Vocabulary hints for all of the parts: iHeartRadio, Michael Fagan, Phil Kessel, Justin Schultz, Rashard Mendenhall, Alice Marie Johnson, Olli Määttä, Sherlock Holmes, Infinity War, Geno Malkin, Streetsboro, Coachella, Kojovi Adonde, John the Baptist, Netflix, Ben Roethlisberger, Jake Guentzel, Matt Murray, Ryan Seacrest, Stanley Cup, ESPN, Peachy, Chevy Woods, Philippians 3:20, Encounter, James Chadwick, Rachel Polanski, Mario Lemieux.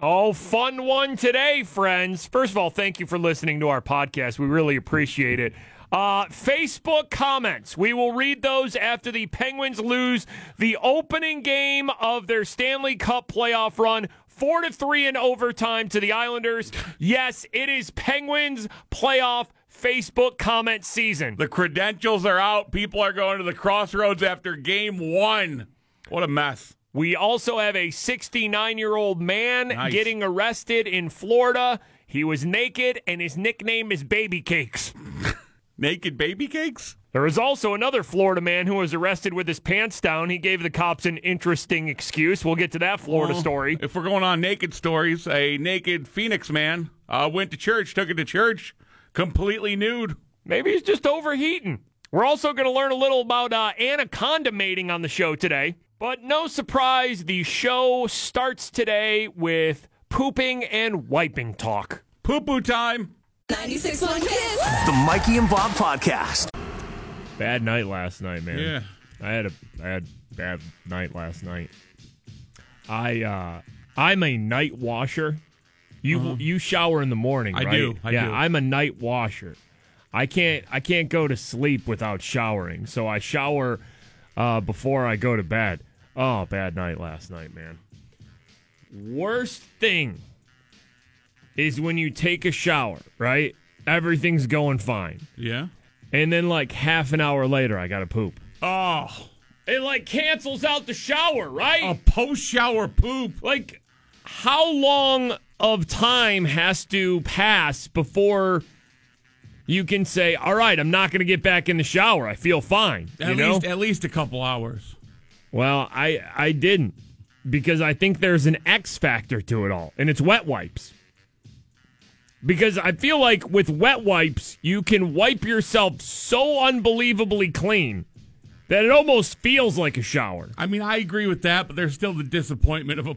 Oh, fun one today, friends. First of all, thank you for listening to our podcast. We really appreciate it. Facebook comments. We will read those after the Penguins lose the opening game of their Stanley Cup playoff run, 4-3 in overtime to the Islanders. Yes, it is Penguins playoff Facebook comment season. The credentials are out. People are going to the crossroads after game one. What a mess. We also have a 69-year-old man getting arrested in Florida. He was naked, and his nickname is Baby Cakes. Naked Baby Cakes? There is also another Florida man who was arrested with his pants down. He gave the cops an interesting excuse. We'll get to that Florida story. If we're going on naked stories, a naked Phoenix man went to church, took it to church, completely nude. Maybe he's just overheating. We're also going to learn a little about anaconda mating on the show today. But no surprise, the show starts today with pooping and wiping talk. Poo-poo time. 96.1 Kiss. The Mikey and Bob Podcast. Bad night last night, man. Yeah. I had a bad night last night. I'm a night washer. You shower in the morning, right? I do. I'm a night washer. I can't go to sleep without showering, so I shower before I go to bed. Oh, bad night last night, man. Worst thing is when you take a shower, right? Everything's going fine. Yeah. And then like half an hour later, I gotta poop. Oh. It like cancels out the shower, right? A post-shower poop. Like, how long of time has to pass before you can say, all right, I'm not gonna get back in the shower. I feel fine. At least a couple hours. Well, I didn't, because I think there's an X factor to it all, and it's wet wipes. Because I feel like with wet wipes, you can wipe yourself so unbelievably clean that it almost feels like a shower. I mean, I agree with that, but there's still the disappointment of a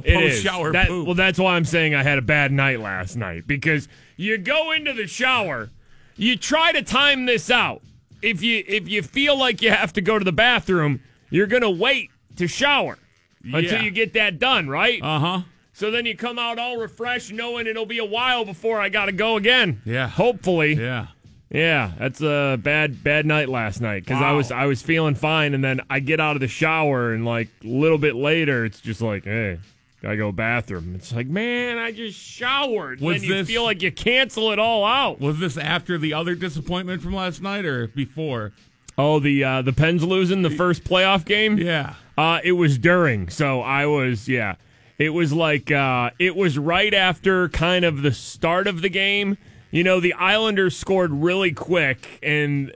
post-shower poop. Well, that's why I'm saying I had a bad night last night. Because you go into the shower, you try to time this out. If you feel like you have to go to the bathroom, you're going to wait to shower until you get that done, right? Uh-huh. So then you come out all refreshed, knowing it'll be a while before I got to go again. Yeah. Hopefully. Yeah. Yeah. That's a bad night last night, because I was feeling fine, and then I get out of the shower, and like a little bit later, it's just like, hey, gotta go bathroom. It's like, man, I just showered. And you feel like you cancel it all out. Was this after the other disappointment from last night or before? Oh, the Pens losing the first playoff game? Yeah. It was during, so I was, yeah. It was like, it was right after kind of the start of the game. You know, the Islanders scored really quick, and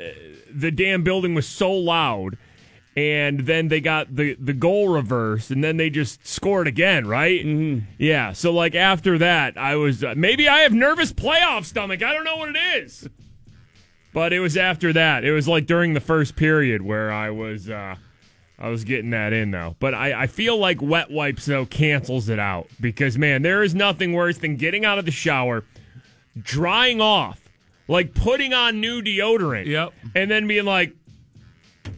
the damn building was so loud. And then they got the goal reversed, and then they just scored again, right? Mm-hmm. Yeah, so like after that, I was, maybe I have nervous playoff stomach. I don't know what it is. But it was after that. It was like during the first period where I was getting that in, though. But I feel like wet wipes, though, cancels it out. Because, man, there is nothing worse than getting out of the shower, drying off, like putting on new deodorant, and then being like,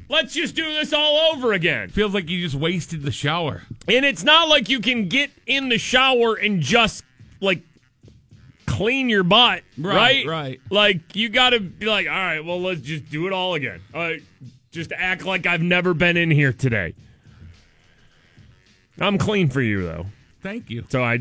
let's just do this all over again. Feels like you just wasted the shower. And it's not like you can get in the shower and just, like, clean your butt, right? Like, you got to be like, all right, well, let's just do it all again. All right. Just act like I've never been in here today. I'm clean for you, though. Thank you. So I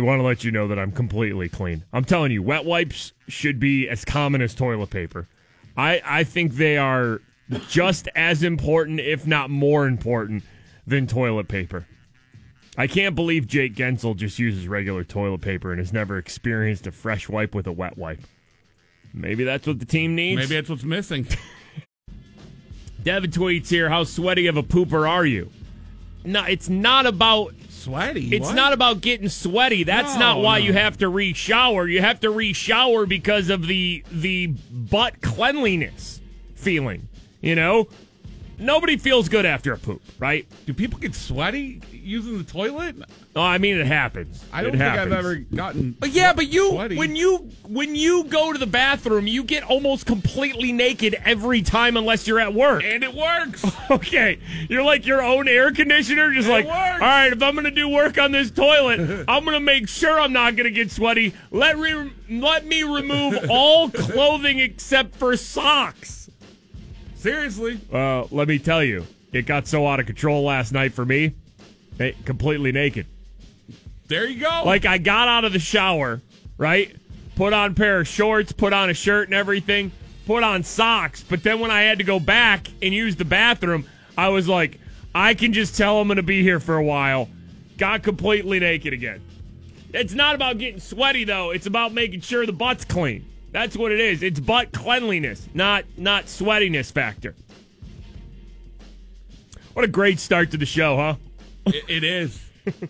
want to let you know that I'm completely clean. I'm telling you, wet wipes should be as common as toilet paper. I think they are just as important, if not more important, than toilet paper. I can't believe Jake Guentzel just uses regular toilet paper and has never experienced a fresh wipe with a wet wipe. Maybe that's what the team needs. Maybe that's what's missing. Devin tweets here, how sweaty of a pooper are you? No, it's not about... Sweaty? It's not about getting sweaty. That's not why you have to re-shower. You have to re-shower because of the butt cleanliness feeling, you know? Nobody feels good after a poop, right? Do people get sweaty using the toilet? No, I mean it happens. I don't think I've ever gotten sweaty. Yeah, but you when you go to the bathroom, you get almost completely naked every time unless you're at work. And it works. Okay. You're like your own air conditioner, just like, all right, if I'm going to do work on this toilet, I'm going to make sure I'm not going to get sweaty. Let me remove all clothing except for socks. Seriously. Let me tell you, it got so out of control last night for me, completely naked. There you go. Like, I got out of the shower, right? Put on a pair of shorts, put on a shirt and everything, put on socks. But then when I had to go back and use the bathroom, I was like, I can just tell I'm going to be here for a while. Got completely naked again. It's not about getting sweaty, though. It's about making sure the butt's clean. That's what it is. It's butt cleanliness, not sweatiness factor. What a great start to the show, huh? It is.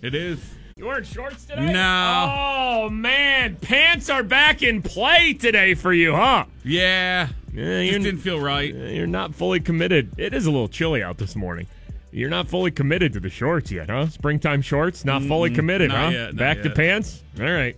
It is. You wearing shorts today? No. Oh, man. Pants are back in play today for you, huh? Yeah, you didn't feel right. You're not fully committed. It is a little chilly out this morning. You're not fully committed to the shorts yet, huh? Springtime shorts, not fully committed, not huh? Yet, back to pants? All right.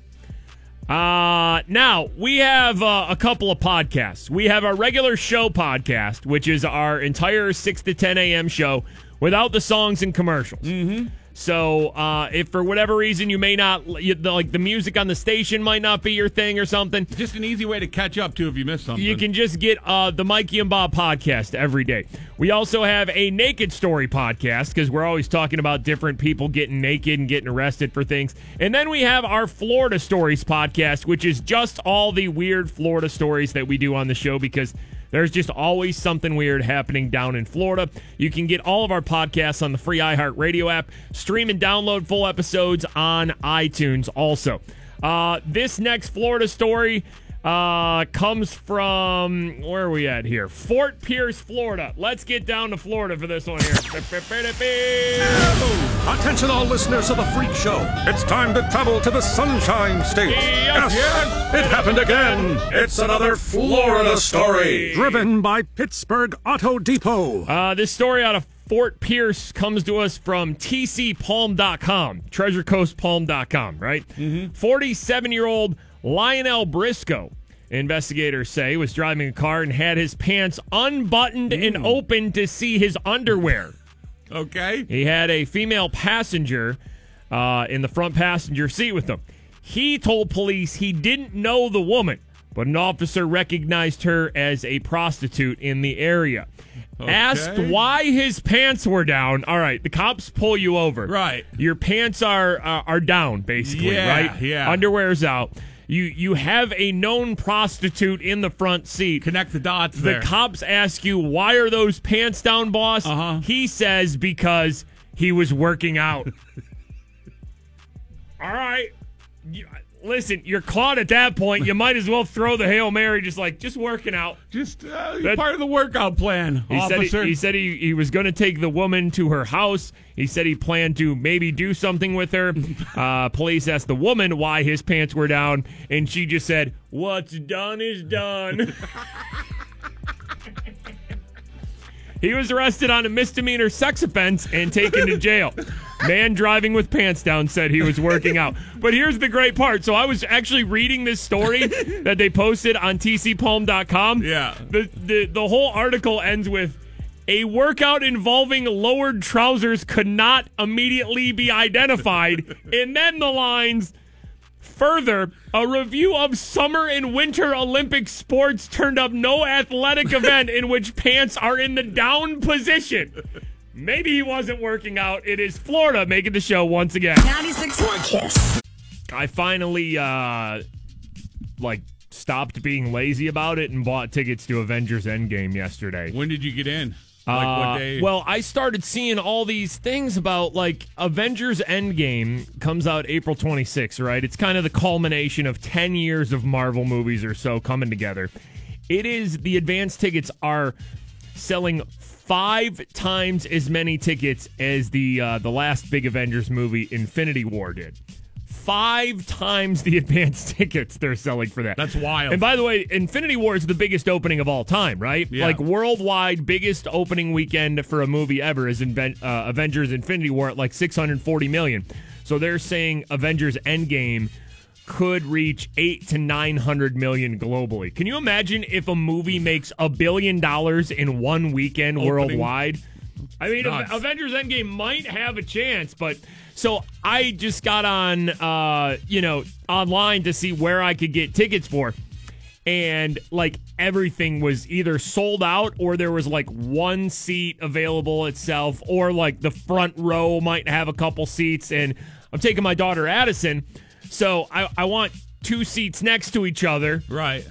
Now, we have a couple of podcasts. We have our regular show podcast, which is our entire 6 to 10 a.m. show without the songs and commercials. Mm-hmm. So if for whatever reason you may not, the music on the station might not be your thing or something. Just an easy way to catch up to if you missed something. You can just get the Mikey and Bob podcast every day. We also have a Naked Story podcast because we're always talking about different people getting naked and getting arrested for things. And then we have our Florida Stories podcast, which is just all the weird Florida stories that we do on the show because there's just always something weird happening down in Florida. You can get all of our podcasts on the free iHeartRadio app. Stream and download full episodes on iTunes also. This next Florida story comes from, where are we at here? Fort Pierce, Florida. Let's get down to Florida for this one here. Attention all listeners of The Freak Show. It's time to travel to the Sunshine State. Yes, it happened again. It's another Florida story. Driven by Pittsburgh Auto Depot. This story out of Fort Pierce comes to us from TCPalm.com, Treasurecoastpalm.com, right? Mm-hmm. 47-year-old Lionel Briscoe, investigators say, was driving a car and had his pants unbuttoned and open to see his underwear. Okay. He had a female passenger in the front passenger seat with him. He told police he didn't know the woman, but an officer recognized her as a prostitute in the area. Okay. Asked why his pants were down. All right, the cops pull you over. Right. Your pants are down, basically, right? Yeah. Underwear's out. You have a known prostitute in the front seat. Connect the dots there. The cops ask you, why are those pants down, boss? Uh-huh. He says because he was working out. All right. Listen, you're caught at that point. You might as well throw the Hail Mary, just working out. Just part of the workout plan, officer. He said he was going to take the woman to her house. He said he planned to maybe do something with her. Police asked the woman why his pants were down, and she just said, "What's done is done." He was arrested on a misdemeanor sex offense and taken to jail. Man driving with pants down said he was working out. But here's the great part. So I was actually reading this story that they posted on tcpalm.com. Yeah. The whole article ends with, a workout involving lowered trousers could not immediately be identified. And then the lines, further, a review of summer and winter Olympic sports turned up no athletic event in which pants are in the down position. Maybe he wasn't working out. It is Florida making the show once again. 96.1 Kiss. I finally, stopped being lazy about it and bought tickets to Avengers Endgame yesterday. When did you get in? What day? Well, I started seeing all these things about, Avengers Endgame comes out April 26th, right? It's kind of the culmination of 10 years of Marvel movies or so coming together. It is, the advance tickets are selling 5 times as many tickets as the last big Avengers movie, Infinity War, did. 5 times the advance tickets they're selling for that. That's wild. And by the way, Infinity War is the biggest opening of all time, right? Yeah. Like worldwide, biggest opening weekend for a movie ever is Avengers Infinity War at like $640 million. So they're saying Avengers Endgame could reach 800 to 900 million globally. Can you imagine if a movie makes $1 billion in one weekend worldwide? I mean, Avengers Endgame might have a chance, but so I just got on, online to see where I could get tickets for, and like everything was either sold out or there was like one seat available itself, or like the front row might have a couple seats. And I'm taking my daughter Addison. So I want 2 seats next to each other. Right.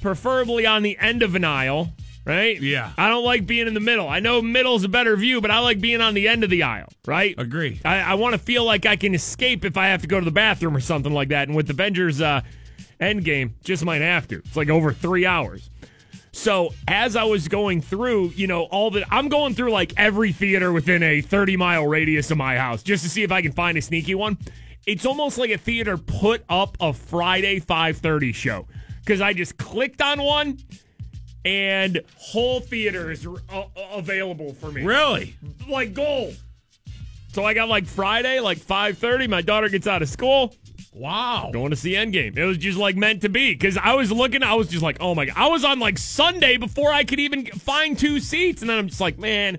Preferably on the end of an aisle, right? Yeah. I don't like being in the middle. I know middle's a better view, but I like being on the end of the aisle, right? Agree. I want to feel like I can escape if I have to go to the bathroom or something like that. And with Avengers Endgame, just might have to. It's like over 3 hours. So as I was going through, I'm going through like every theater within a 30-mile radius of my house just to see if I can find a sneaky one. It's almost like a theater put up a Friday 5:30 show, because I just clicked on one, and whole theater is available for me. Really? Like gold. So I got like Friday, like 5:30. My daughter gets out of school. Wow. Going to see Endgame. It was just like meant to be, because I was just like, oh my God. I was on like Sunday before I could even find 2 seats, and then I'm just like, man,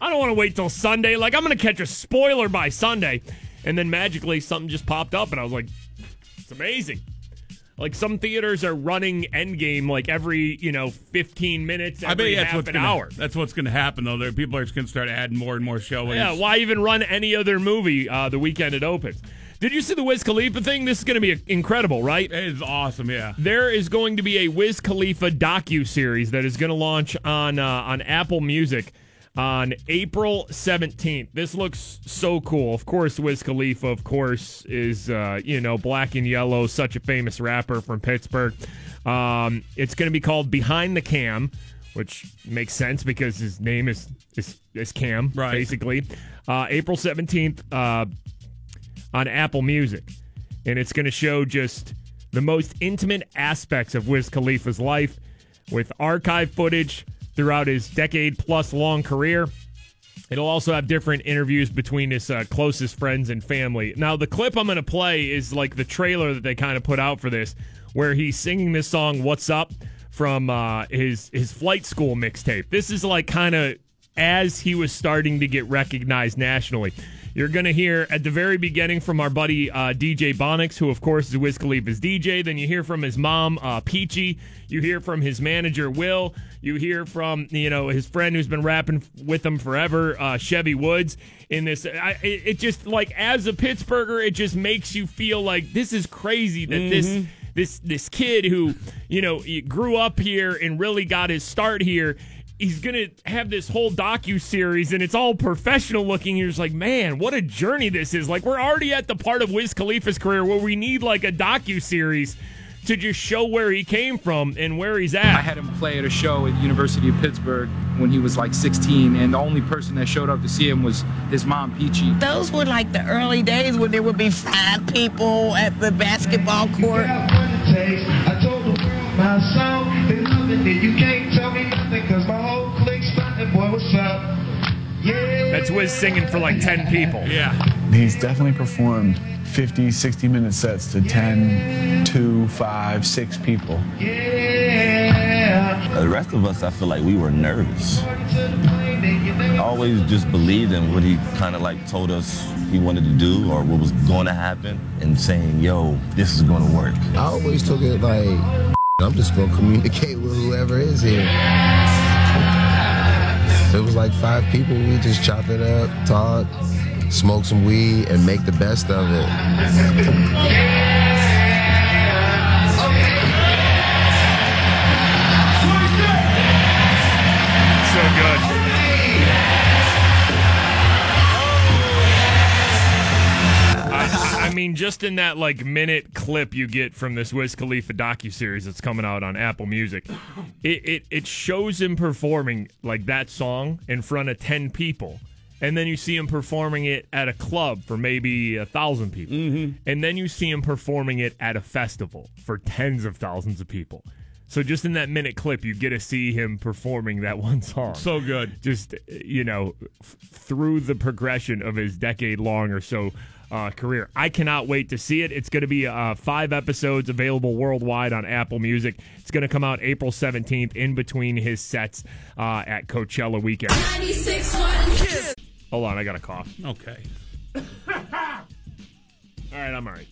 I don't want to wait till Sunday. Like, I'm going to catch a spoiler by Sunday. And then magically, something just popped up, and I was like, it's amazing. Like, some theaters are running Endgame, like, every, 15 minutes, every half an hour. That's what's going to happen, though. People are just going to start adding more and more showings. Yeah, why even run any other movie the weekend it opens? Did you see the Wiz Khalifa thing? This is going to be incredible, right? It is awesome, yeah. There is going to be a Wiz Khalifa docu-series that is going to launch on Apple Music on April 17th. This looks so cool. Of course, Wiz Khalifa, is, Black and Yellow, such a famous rapper from Pittsburgh. It's going to be called Behind the Cam, which makes sense because his name is Cam, right, basically. April 17th on Apple Music. And it's going to show just the most intimate aspects of Wiz Khalifa's life with archive footage throughout his decade-plus long career. It'll also have different interviews between his closest friends and family. Now, the clip I'm going to play is like the trailer that they kind of put out for this, where he's singing this song, What's Up, from his flight school mixtape. This is like kind of as he was starting to get recognized nationally. You're going to hear at the very beginning from our buddy DJ Bonix, who, of course, is Wiz Khalifa's DJ. Then you hear from his mom, Peachy. You hear from his manager, Will. You hear from, his friend who's been rapping with him forever, Chevy Woods. In this, it just, like, as a Pittsburgher, it just makes you feel like this is crazy that this kid who, grew up here and really got his start here, he's going to have this whole docu-series, and it's all professional looking. You're just like, man, what a journey this is. Like, we're already at the part of Wiz Khalifa's career where we need, like, a docu-series to just show where he came from and where he's at. I had him play at a show at the University of Pittsburgh when he was, like, 16, and the only person that showed up to see him was his mom, Peachy. Those were, like, the early days when there would be 5 people at the basketball court. I told the world myself, they love it, and you can't tell me nothing, because my whole clique's frontin', boy, what's up? Yeah. That's Wiz singing for like 10 people. Yeah. He's definitely performed 50, 60-minute sets to 10, 2, 5, 6 people. Yeah. The rest of us, I feel like we were nervous. I always just believed in what he kind of like told us he wanted to do or what was going to happen, and saying, yo, this is going to work. I always took it like, I'm just going to communicate with whoever is here. It was like 5 people. We just chop it up, talk, smoke some weed, and make the best of it. So good. I mean, just in that like minute clip you get from this Wiz Khalifa docuseries that's coming out on Apple Music, it shows him performing like that song in front of 10 people. And then you see him performing it at a club for maybe 1,000 people. Mm-hmm. And then you see him performing it at a festival for tens of thousands of people. So just in that minute clip, you get to see him performing that one song. So good. Just, you know, through the progression of his decade-long or so career. I cannot wait to see it. It's going to be 5 episodes available worldwide on Apple Music. It's going to come out April 17th in between his sets at Coachella weekend. 96.1 Hold on, I got a cough. Okay. All right, I'm all right.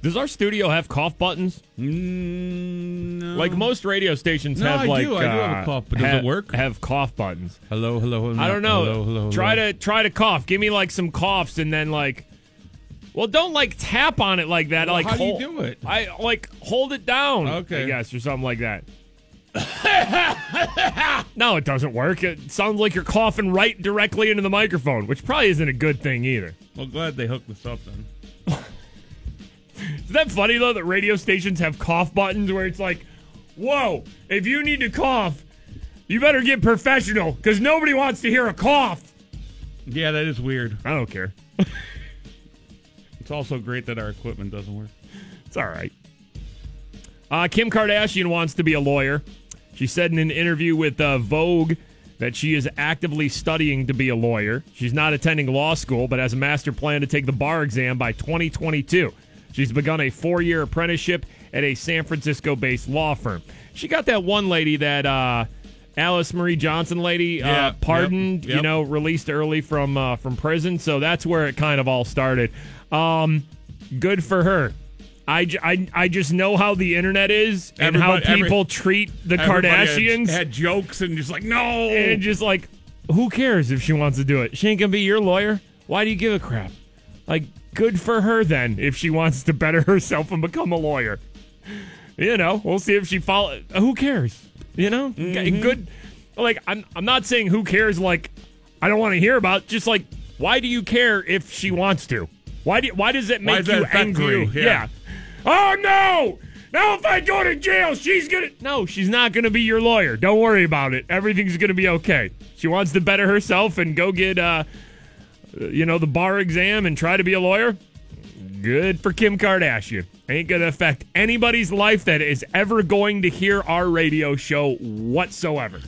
Does our studio have cough buttons? No. Like most radio stations have like... No, I do. I do have a cough, but does it work? Have cough buttons. Hello, hello, hello. I don't know. Hello, hello, hello. Try to cough. Give me like some coughs and then like... Well, don't like tap on it like that. Well, like, how do you do it? I like hold it down, okay. I guess, or something like that. No, it doesn't work. It sounds like you're coughing right directly into the microphone, which probably isn't a good thing either. Well, glad they hooked us up then. Isn't that funny, though, that radio stations have cough buttons where it's like, whoa, if you need to cough, you better get professional because nobody wants to hear a cough. Yeah, that is weird. I don't care. It's also great that our equipment doesn't work. It's all right. Kim Kardashian wants to be a lawyer. She said in an interview with Vogue that she is actively studying to be a lawyer. She's not attending law school, but has a master plan to take the bar exam by 2022. She's begun a 4-year apprenticeship at a San Francisco-based law firm. She got that one lady, that Alice Marie Johnson lady, pardoned, you know, released early from prison. So that's where it kind of all started. Good for her. I just know how the internet is and how people treat the Kardashians. Had jokes and just like, no. And just like, who cares if she wants to do it? She ain't going to be your lawyer. Why do you give a crap? Like, good for her then, if she wants to better herself and become a lawyer. You know, we'll see if she follows. Who cares? You know? Mm-hmm. Good. Like, I'm not saying who cares, like, I don't want to hear about. Just like, why do you care if she wants to? Why does it make you angry? Yeah. Oh, no! Now if I go to jail, she's going to... No, she's not going to be your lawyer. Don't worry about it. Everything's going to be okay. She wants to better herself and go get... you know, the bar exam and try to be a lawyer? Good for Kim Kardashian. Ain't going to affect anybody's life that is ever going to hear our radio show whatsoever.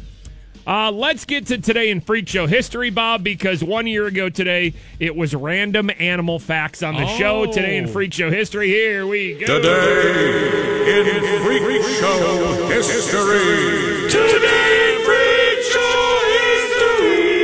Let's get to today in Freak Show history, Bob, because 1 year ago today, it was random animal facts on the show. Today in Freak Show history, here we go. Today in Freak Show history. Today in Freak Show history.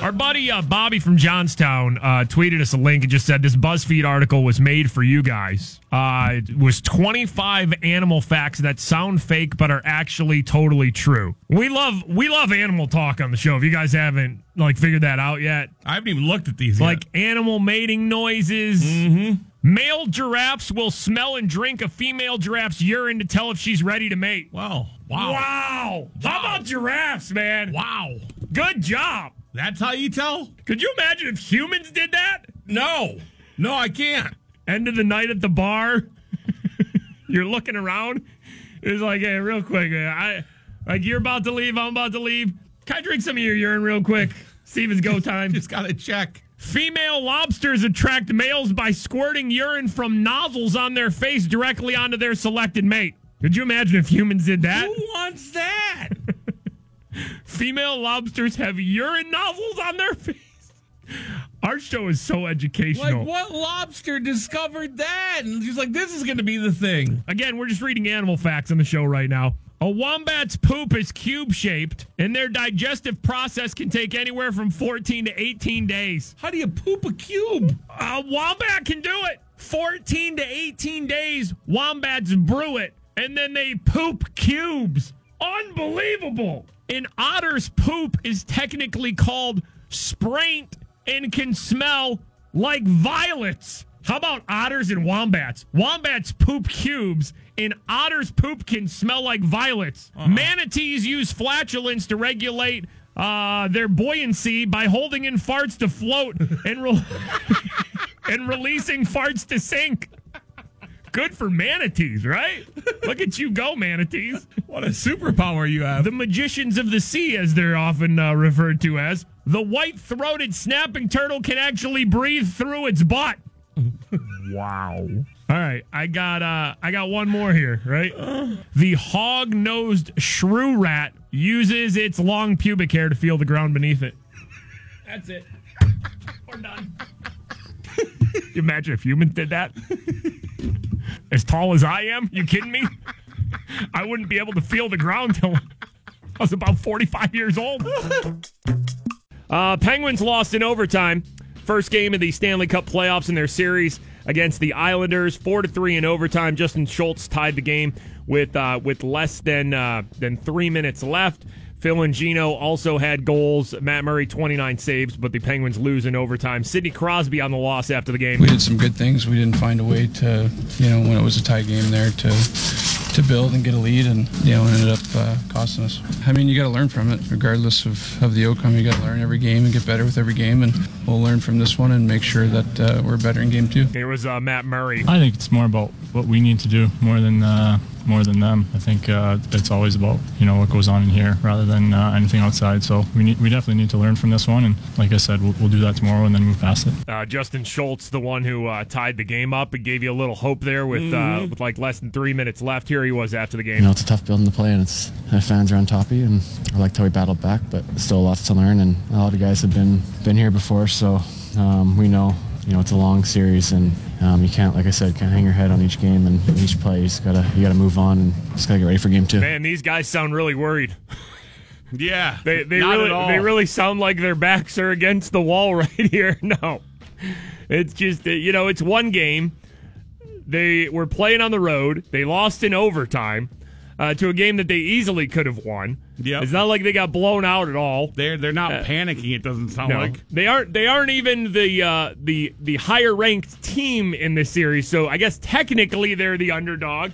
Our buddy Bobby from Johnstown tweeted us a link and just said this BuzzFeed article was made for you guys. It was 25 animal facts that sound fake but are actually totally true. We love animal talk on the show. If you guys haven't like figured that out yet, I haven't even looked at these. Like yet. Animal mating noises. Mm-hmm. Male giraffes will smell and drink a female giraffe's urine to tell if she's ready to mate. Wow! How about giraffes, man? Wow! Good job. That's how you tell? Could you imagine if humans did that? No, I can't. End of the night at the bar. You're looking around. It's like, hey, real quick, you're about to leave, I'm about to leave. Can I drink some of your urine real quick? See if it's go time. Just got to check. Female lobsters attract males by squirting urine from nozzles on their face directly onto their selected mate. Could you imagine if humans did that? Who wants that? Female lobsters have urine nozzles on their face. Our show is so educational. Like, what lobster discovered that? And she's like, this is going to be the thing. Again, we're just reading animal facts on the show right now. A wombat's poop is cube-shaped, and their digestive process can take anywhere from 14 to 18 days. How do you poop a cube? A wombat can do it. 14 to 18 days, wombats brew it, and then they poop cubes. Unbelievable. An otter's poop is technically called spraint and can smell like violets. How about otters and wombats? Wombats poop cubes, and otters poop can smell like violets. Uh-huh. Manatees use flatulence to regulate their buoyancy by holding in farts to float and releasing farts to sink. Good for manatees, right? Look at you go, manatees. What a superpower you have. The magicians of the sea, as they're often referred to as. The white-throated snapping turtle can actually breathe through its butt. Wow. All right, I got one more here, right? The hog-nosed shrew rat uses its long pubic hair to feel the ground beneath it. That's it. We're done. You imagine if humans did that? As tall as I am? You kidding me? I wouldn't be able to feel the ground till I was about 45 years old. Penguins lost in overtime. First game of the Stanley Cup playoffs in their series against the Islanders, 4-3 in overtime. Justin Schultz tied the game with less than 3 minutes left. Phil and Gino also had goals. Matt Murray, 29 saves, but the Penguins lose in overtime. Sidney Crosby on the loss after the game. We did some good things. We didn't find a way to, when it was a tie game there, to build and get a lead, and, ended up costing us. I mean, you got to learn from it. Regardless of the outcome, you got to learn every game and get better with every game, and we'll learn from this one and make sure that we're better in game two. There was Matt Murray. I think it's more about what we need to do more than them. I think it's always about, what goes on in here rather than anything outside. So we definitely need to learn from this one. And like I said, we'll do that tomorrow and then move past it. Justin Schultz, the one who tied the game up and gave you a little hope there with like less than 3 minutes left. Here he was after the game. It's a tough building to play, and it's our fans are on top of you. And I liked how we battled back, but still lots to learn. And a lot of guys have been here before, so we know. It's a long series, and you can't, like I said, hang your head on each game and each play. You gotta move on and just gotta get ready for game two. Man, these guys sound really worried. Yeah, they not really, at all. They really sound like their backs are against the wall right here. No, it's just it's one game. They were playing on the road. They lost in overtime to a game that they easily could have won. Yep. It's not like they got blown out at all. They're not panicking. It doesn't sound like they aren't even the higher ranked team in this series. So I guess technically they're the underdog.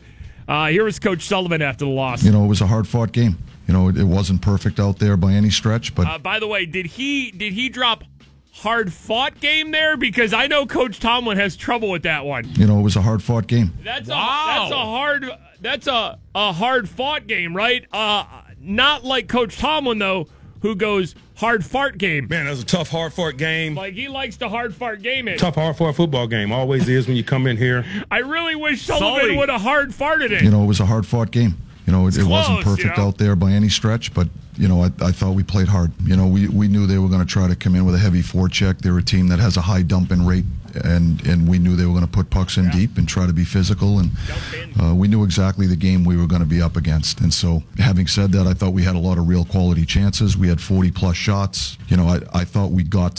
Here was Coach Sullivan after the loss. It was a hard fought game. It wasn't perfect out there by any stretch. But by the way, did he drop hard fought game there? Because I know Coach Tomlin has trouble with that one. It was a hard fought game. That's a hard fought game, right? Not like Coach Tomlin, though, who goes hard fart game. Man, that was a tough hard fart game. Like, he likes to hard fart game it. Tough hard fart football game. Always is when you come in here. I really wish Sullivan would have hard farted it. It was a hard fought game. It wasn't perfect out there by any stretch, but, I thought we played hard. We knew they were going to try to come in with a heavy forecheck. They're a team that has a high dumping rate, and we knew they were going to put pucks in deep and try to be physical. And we knew exactly the game we were going to be up against. And so, having said that, I thought we had a lot of real quality chances. We had 40-plus shots. I thought we got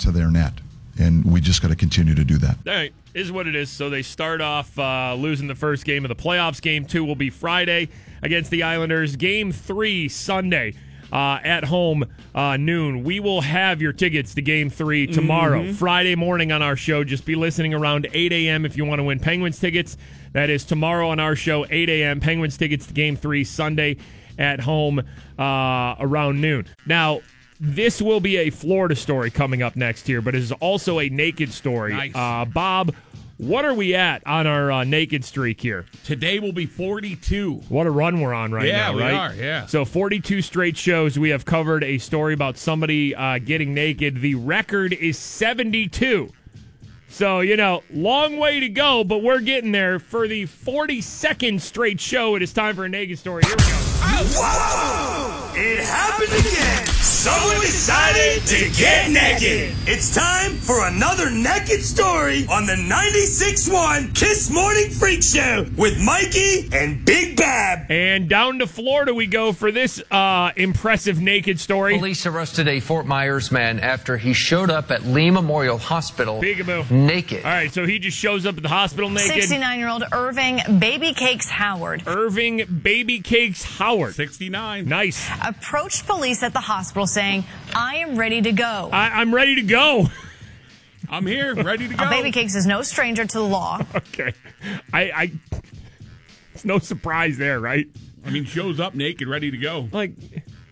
to their net, and we just got to continue to do that. All right. Is what it is. So they start off losing the first game of the playoffs. Game two will be Friday against the Islanders. Game three Sunday at home noon. We will have your tickets to game three tomorrow, Friday morning on our show. Just be listening around 8 a.m. if you want to win Penguins tickets. That is tomorrow on our show, 8 a.m. Penguins tickets to game three Sunday at home around noon. Now, this will be a Florida story coming up next here, but it is also a naked story. Nice. Bob, what are we at on our naked streak here? Today will be 42. What a run we're on now, right? Yeah, we are, yeah. So 42 straight shows. We have covered a story about somebody getting naked. The record is 72. So, long way to go, but we're getting there. For the 42nd straight show, it is time for a naked story. Here we go. Whoa! It happened again. Someone decided to get naked. It's time for another naked story on the 96.1 Kiss Morning Freak Show with Mikey and Big Bab. And down to Florida we go for this impressive naked story. Police arrested a Fort Myers man after he showed up at Lee Memorial Hospital naked. All right, so he just shows up at the hospital naked. 69-year-old Irving Baby Cakes Howard. Irving Baby Cakes Howard. 69. Nice. Approached police at the hospital saying, "I am ready to go. I'm ready to go. I'm here, ready to go." Baby Cakes is no stranger to the law. Okay. It's no surprise there, right? I mean, shows up naked, ready to go. Like,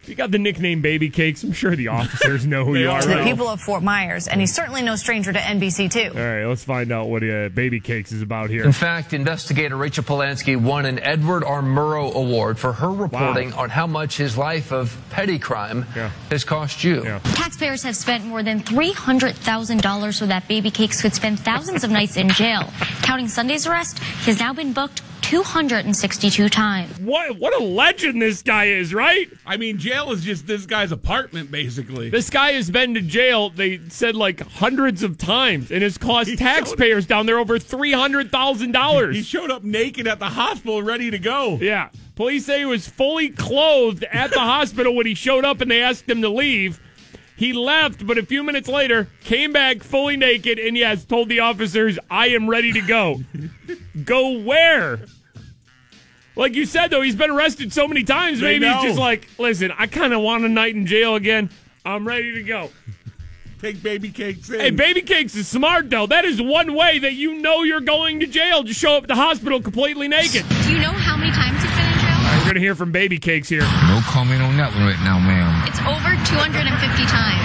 You got the nickname Baby Cakes. I'm sure the officers know who you are. To the people of Fort Myers, and he's certainly no stranger to NBC, too. All right, let's find out what Baby Cakes is about here. In fact, investigator Rachel Polanski won an Edward R. Murrow Award for her reporting on how much his life of petty crime has cost you. Yeah. Taxpayers have spent more than $300,000 so that Baby Cakes could spend thousands of nights in jail. Counting Sunday's arrest, he has now been booked 262 times. What a legend this guy is, right? I mean, jail is just this guy's apartment, basically. This guy has been to jail, they said, like hundreds of times, and has cost taxpayers down there over $300,000. He showed up naked at the hospital, ready to go. Yeah. Police say he was fully clothed at the hospital when he showed up and they asked him to leave. He left, but a few minutes later, came back fully naked and, yes, told the officers, I am ready to go. Go where? Like you said, though, he's been arrested so many times, maybe he's just like, listen, I kind of want a night in jail again. I'm ready to go. Take Baby Cakes in. Hey, Baby Cakes is smart, though. That is one way that you know you're going to jail. Just show up at the hospital completely naked. Do you know how many times you've been in jail? All right, we're going to hear from Baby Cakes here. No comment on that one right now, ma'am. It's over 250 times.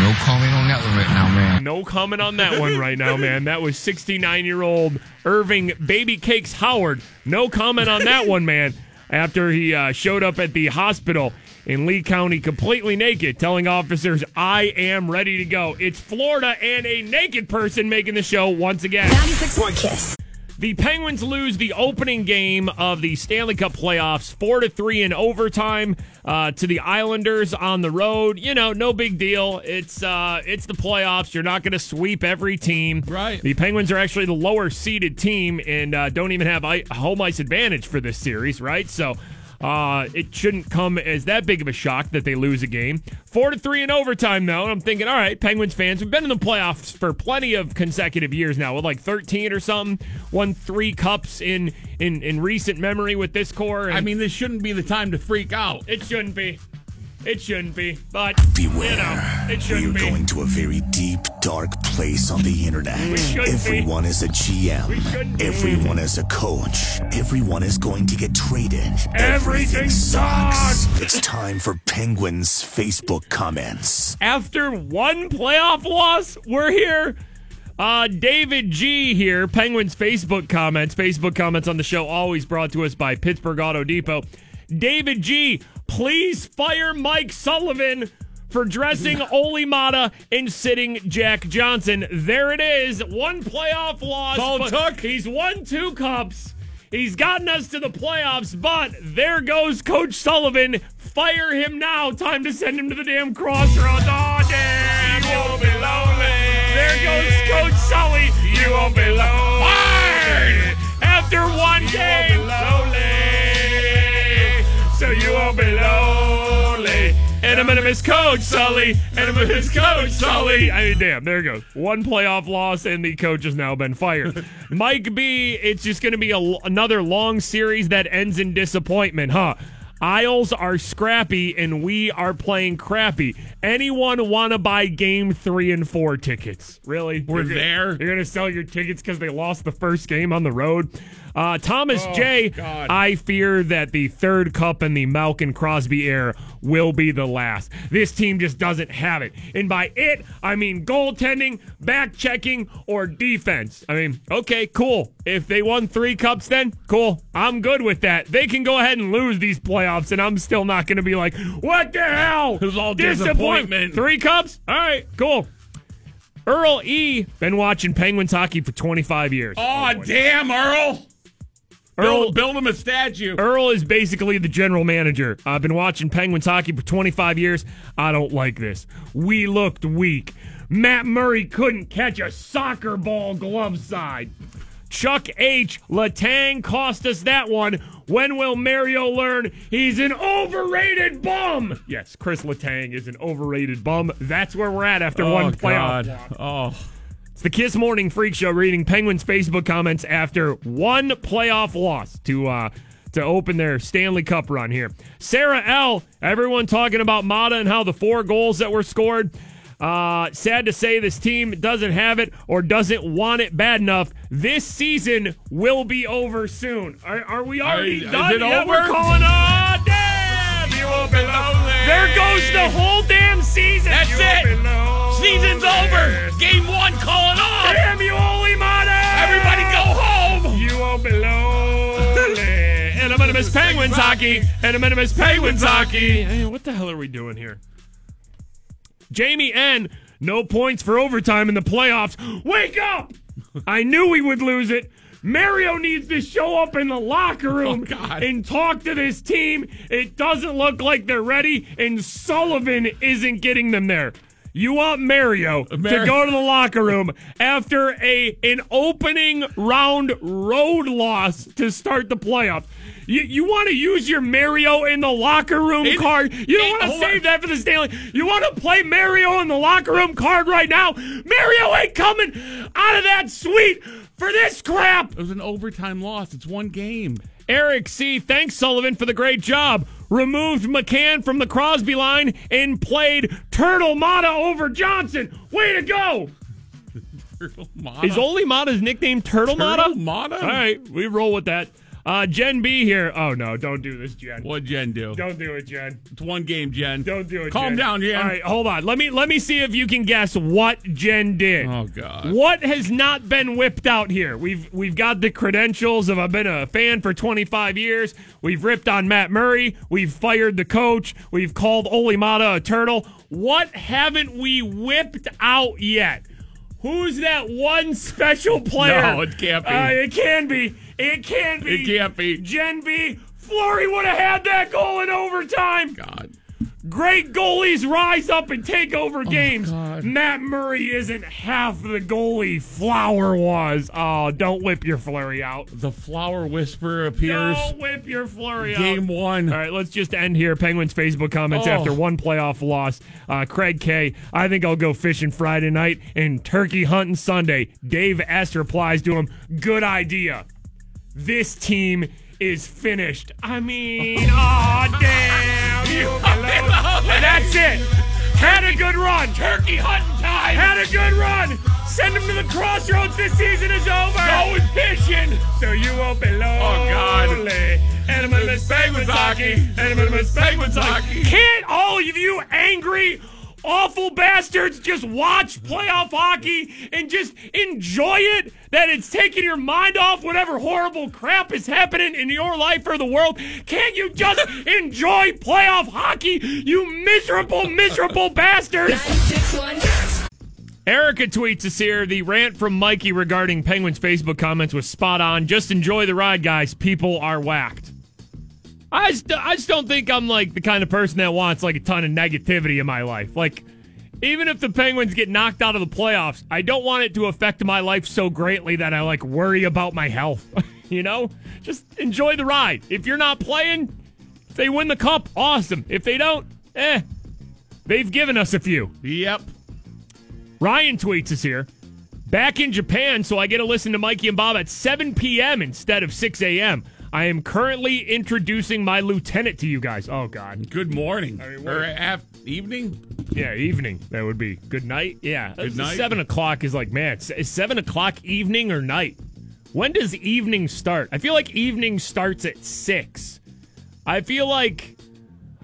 No comment on that one right now, man. No comment on that one right now, man. That was 69-year-old Irving Baby Cakes Howard. No comment on that one, man. After he showed up at the hospital in Lee County completely naked, telling officers, I am ready to go. It's Florida and a naked person making the show once again. 96.1 Kiss. The Penguins lose the opening game of the Stanley Cup playoffs 4-3 in overtime to the Islanders on the road. You know, no big deal. It's the playoffs. You're not going to sweep every team. Right. The Penguins are actually the lower-seeded team and don't even have home ice advantage for this series, right? So it shouldn't come as that big of a shock that they lose a game. 4-3 in overtime, though. And I'm thinking, all right, Penguins fans, we've been in the playoffs for plenty of consecutive years now, with like 13 or something, won 3 cups in recent memory with this core. And I mean, this shouldn't be the time to freak out. It shouldn't be. It shouldn't be. But, beware, you know, it shouldn't be. We're going to a very deep, dark place on the internet. Everyone is a GM. Everyone is a coach. Everyone is going to get traded. Everything sucks. It's time for Penguins Facebook comments. After one playoff loss, we're here. David G here, Penguins Facebook comments. Facebook comments on the show always brought to us by Pittsburgh Auto Depot. David G, please fire Mike Sullivan for dressing Olli Määttä and sitting Jack Johnson. There it is. One playoff loss. He's won 2 cups. He's gotten us to the playoffs, but there goes Coach Sullivan. Fire him now. Time to send him to the damn crossroads. Oh, damn. You won't be lonely. There goes Coach Sully. You won't be lonely. Fired after one game. You won't be lonely. So you won't be lonely. And I'm gonna miss Coach Sully. And I'm gonna miss Coach Sully. I mean, damn, there it goes. One playoff loss, and the coach has now been fired. Mike B, it's just gonna be another long series that ends in disappointment, huh? Isles are scrappy, and we are playing crappy. Anyone want to buy game 3 and 4 tickets? Really? You're going to sell your tickets because they lost the first game on the road? Thomas J., God. I fear that the third cup in the Malkin Crosby era will be the last. This team just doesn't have it. And by it, I mean goaltending, back-checking, or defense. I mean, okay, cool. If they won 3 cups then, cool. I'm good with that. They can go ahead and lose these playoffs, and I'm still not going to be like, what the hell? It was all disappointment. 3 cups? All right, cool. Earl E., been watching Penguins hockey for 25 years. Oh, damn, Earl. Build him a statue. Earl is basically the general manager. I've been watching Penguins hockey for 25 years. I don't like this. We looked weak. Matt Murray couldn't catch a soccer ball glove side. Chuck H. Letang cost us that one. When will Mario learn he's an overrated bum? Yes, Chris Letang is an overrated bum. That's where we're at after one playoff. God. Oh, it's the Kiss Morning Freak Show reading Penguins Facebook comments after one playoff loss to open their Stanley Cup run here. Sarah L., everyone talking about Määttä and how the 4 goals that were scored. Sad to say this team doesn't have it or doesn't want it bad enough. This season will be over soon. Are we already done? Is it over? We're calling on. Damn, you won't be lonely. There goes the whole damn season. That's it. Season's over. Game one, call it off. Damn you, Olli Määttä. Everybody go home. You won't be lonely. And I'm going to miss Penguins hockey. Hey, what the hell are we doing here? Jamie N., no points for overtime in the playoffs. Wake up! I knew we would lose it. Mario needs to show up in the locker room and talk to this team. It doesn't look like they're ready, and Sullivan isn't getting them there. You want Mario to go to the locker room after an opening round road loss to start the playoffs. You want to use your Mario in the locker room card. You don't want to save that for the Stanley. You want to play Mario in the locker room card right now. Mario ain't coming out of that suite for this crap. It was an overtime loss. It's one game. Eric C., thanks, Sullivan, for the great job. Removed McCann from the Crosby line and played Turtle Mata over Johnson. Way to go. Turtle Mata. Is Olli Mata's nickname Turtle Mata? All right, we roll with that. Jen B here. Oh, no, don't do this, Jen. What'd Jen do? Don't do it, Jen. It's one game, Jen. Don't do it, Calm down, Jen. All right, hold on. Let me see if you can guess what Jen did. Oh, God. What has not been whipped out here? We've got the credentials of I've been a fan for 25 years. We've ripped on Matt Murray. We've fired the coach. We've called Olli Määttä a turtle. What haven't we whipped out yet? Who's that one special player? No, it can't be. It can't be. Jen B. Fleury would have had that goal in overtime. God. Great goalies rise up and take over games. God. Matt Murray isn't half the goalie Flower was. Oh, don't whip your Fleury out. The Flower Whisperer appears. Don't whip your Fleury out. Game one. All right, let's just end here. Penguins Facebook comments after one playoff loss. Craig K., I think I'll go fishing Friday night and turkey hunting Sunday. Dave S. replies to him, good idea. This team is finished. I mean, damn you. And that's it. Had a good run. Turkey hunting time. Had a good run. Send them to the crossroads. This season is over. Go fishing. So you won't be lonely. Oh, God. And I'm going to miss Penguins hockey. Can't all of you angry, awful bastards just watch playoff hockey and just enjoy it? That it's taking your mind off whatever horrible crap is happening in your life or the world. Can't you just enjoy playoff hockey, you miserable bastards? 961. Erica tweets us here, the rant from Mikey regarding Penguins Facebook comments was spot on. Just enjoy the ride, guys. People are whacked. I just don't think I'm like the kind of person that wants like a ton of negativity in my life. Like, even if the Penguins get knocked out of the playoffs, I don't want it to affect my life so greatly that I like worry about my health. You know? Just enjoy the ride. If you're not playing, if they win the cup, awesome. If they don't, they've given us a few. Yep. Ryan tweets us here. Back in Japan, so I get to listen to Mikey and Bob at 7 p.m. instead of 6 a.m. I am currently introducing my lieutenant to you guys. Oh, God. Good morning. I mean, or evening? Yeah, evening. That would be. Good night? Yeah. Good night. 7 o'clock is like, man, is 7 o'clock evening or night? When does evening start? I feel like evening starts at 6. I feel like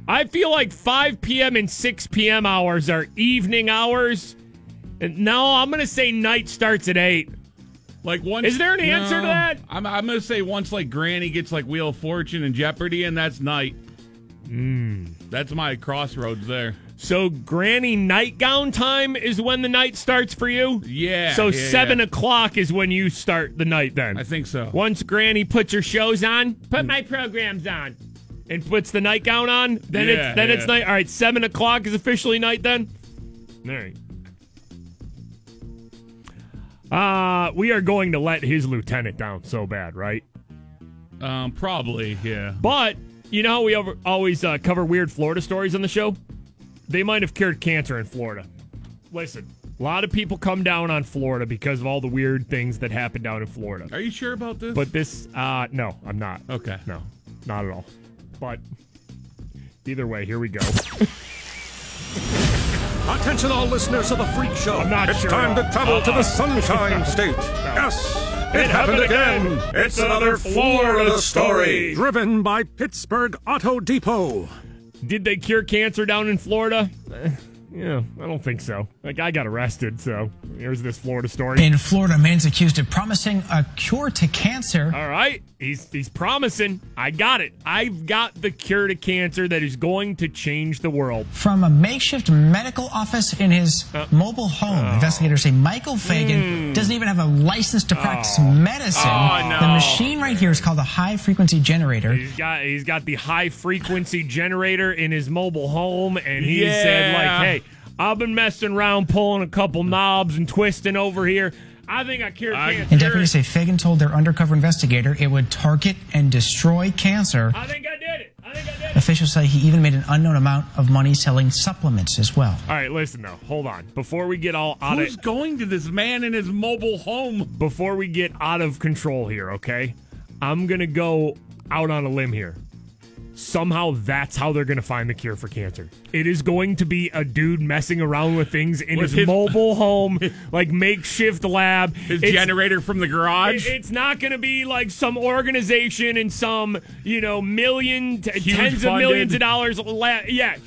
5 p.m. and 6 p.m. hours are evening hours. And no, I'm going to say night starts at 8. Like once, is there an answer to that? I'm going to say once like Granny gets like Wheel of Fortune and Jeopardy, and that's night. That's my crossroads there. So Granny nightgown time is when the night starts for you? Yeah. So 7 o'clock is when you start the night then? I think so. Once Granny puts her shows on, put my programs on, and puts the nightgown on, then it's night. All right, 7 o'clock is officially night then? All right. We are going to let his lieutenant down so bad, right? Probably, yeah. But, you know how we always cover weird Florida stories on the show? They might have cured cancer in Florida. Listen, a lot of people come down on Florida because of all the weird things that happen down in Florida. Are you sure about this? But this, no, I'm not. Okay. No, not at all. But either way, here we go. Attention all listeners of The Freak Show. It's time to travel to the Sunshine State. Yes, it happened again. It's another Florida story. Driven by Pittsburgh Auto Depot. Did they cure cancer down in Florida? Yeah, I don't think so. Like, I got arrested, so here's this Florida story. In Florida, a man's accused of promising a cure to cancer. All right, he's promising. I got it. I've got the cure to cancer that is going to change the world. From a makeshift medical office in his mobile home, investigators say Michael Fagan doesn't even have a license to practice medicine. Oh, no. The machine right here is called a high-frequency generator. He's got the high-frequency generator in his mobile home, and he said, like, hey, I've been messing around, pulling a couple knobs and twisting over here. I think I cured cancer. And deputies say Fagan told their undercover investigator it would target and destroy cancer. I think I did it. Officials say he even made an unknown amount of money selling supplements as well. All right, listen, though. Hold on. Before we get all out Who's going to this man in his mobile home? Before we get out of control here, okay? I'm going to go out on a limb here. Somehow that's how they're going to find the cure for cancer. It is going to be a dude messing around with things in his mobile home, like makeshift lab. His generator from the garage. It's not going to be like some organization and some, tens of millions of dollars.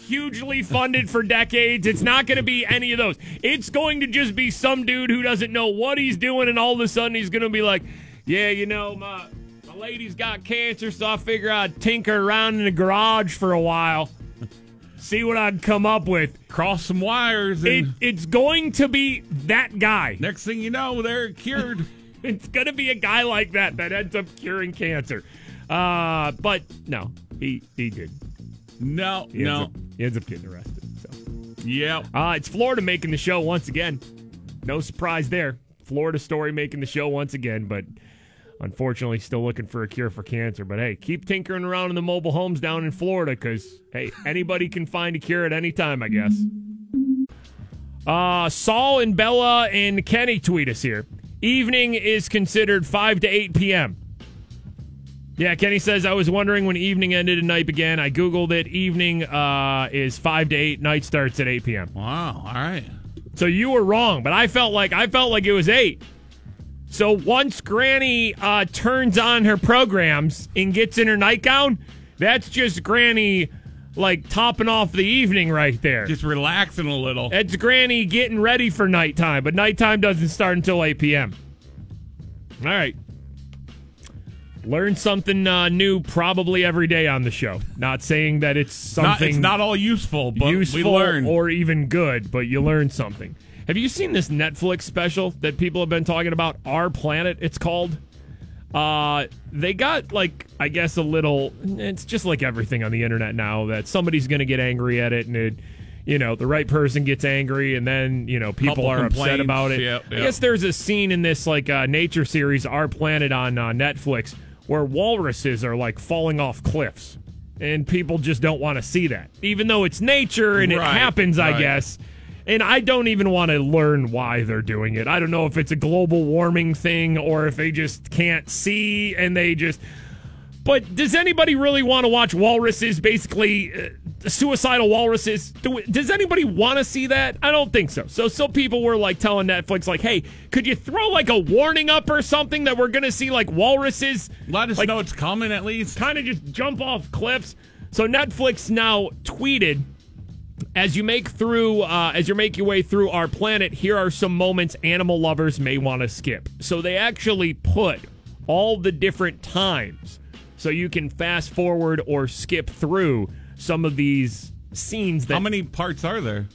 Hugely funded for decades. It's not going to be any of those. It's going to just be some dude who doesn't know what he's doing, and all of a sudden he's going to be like, yeah, my lady's got cancer, so I figure I'd tinker around in the garage for a while, see what I'd come up with, cross some wires, and it's going to be that guy. Next thing you know, they're cured. It's going to be a guy like that ends up curing cancer. But no, he did. No, he ends up getting arrested. So. Yeah, it's Florida making the show once again. No surprise there. Florida story making the show once again, but. Unfortunately, still looking for a cure for cancer. But, hey, keep tinkering around in the mobile homes down in Florida because, hey, anybody can find a cure at any time, I guess. Saul and Bella and Kenny tweet us here. Evening is considered 5 to 8 p.m. Yeah, Kenny says, I was wondering when evening ended and night began. I Googled it. Evening is 5 to 8. Night starts at 8 p.m. Wow, all right. So you were wrong, but I felt like it was 8. So once Granny turns on her programs and gets in her nightgown, that's just Granny, like, topping off the evening right there. Just relaxing a little. That's Granny getting ready for nighttime, but nighttime doesn't start until 8 p.m. All right. Learn something new probably every day on the show. Not saying that it's something... It's not all useful, but we learn. Or even good, but you learn something. Have you seen this Netflix special that people have been talking about? Our Planet, it's called. They got, like, I guess a little... It's just like everything on the internet now that somebody's going to get angry at it, and the right person gets angry, and then, people are upset about it. Yep. I guess there's a scene in this, like, nature series, Our Planet on Netflix, where walruses are, like, falling off cliffs, and people just don't want to see that. Even though it's nature and it happens, I guess... And I don't even want to learn why they're doing it. I don't know if it's a global warming thing or if they just can't see and they just... But does anybody really want to watch walruses, basically suicidal walruses? Does anybody want to see that? I don't think so. So people were like telling Netflix, like, hey, could you throw like a warning up or something that we're going to see like walruses? Let us know it's coming at least. Kind of just jump off cliffs. So Netflix now tweeted... As you make your way through Our Planet, here are some moments animal lovers may want to skip. So they actually put all the different times, so you can fast forward or skip through some of these scenes. How many parts are there?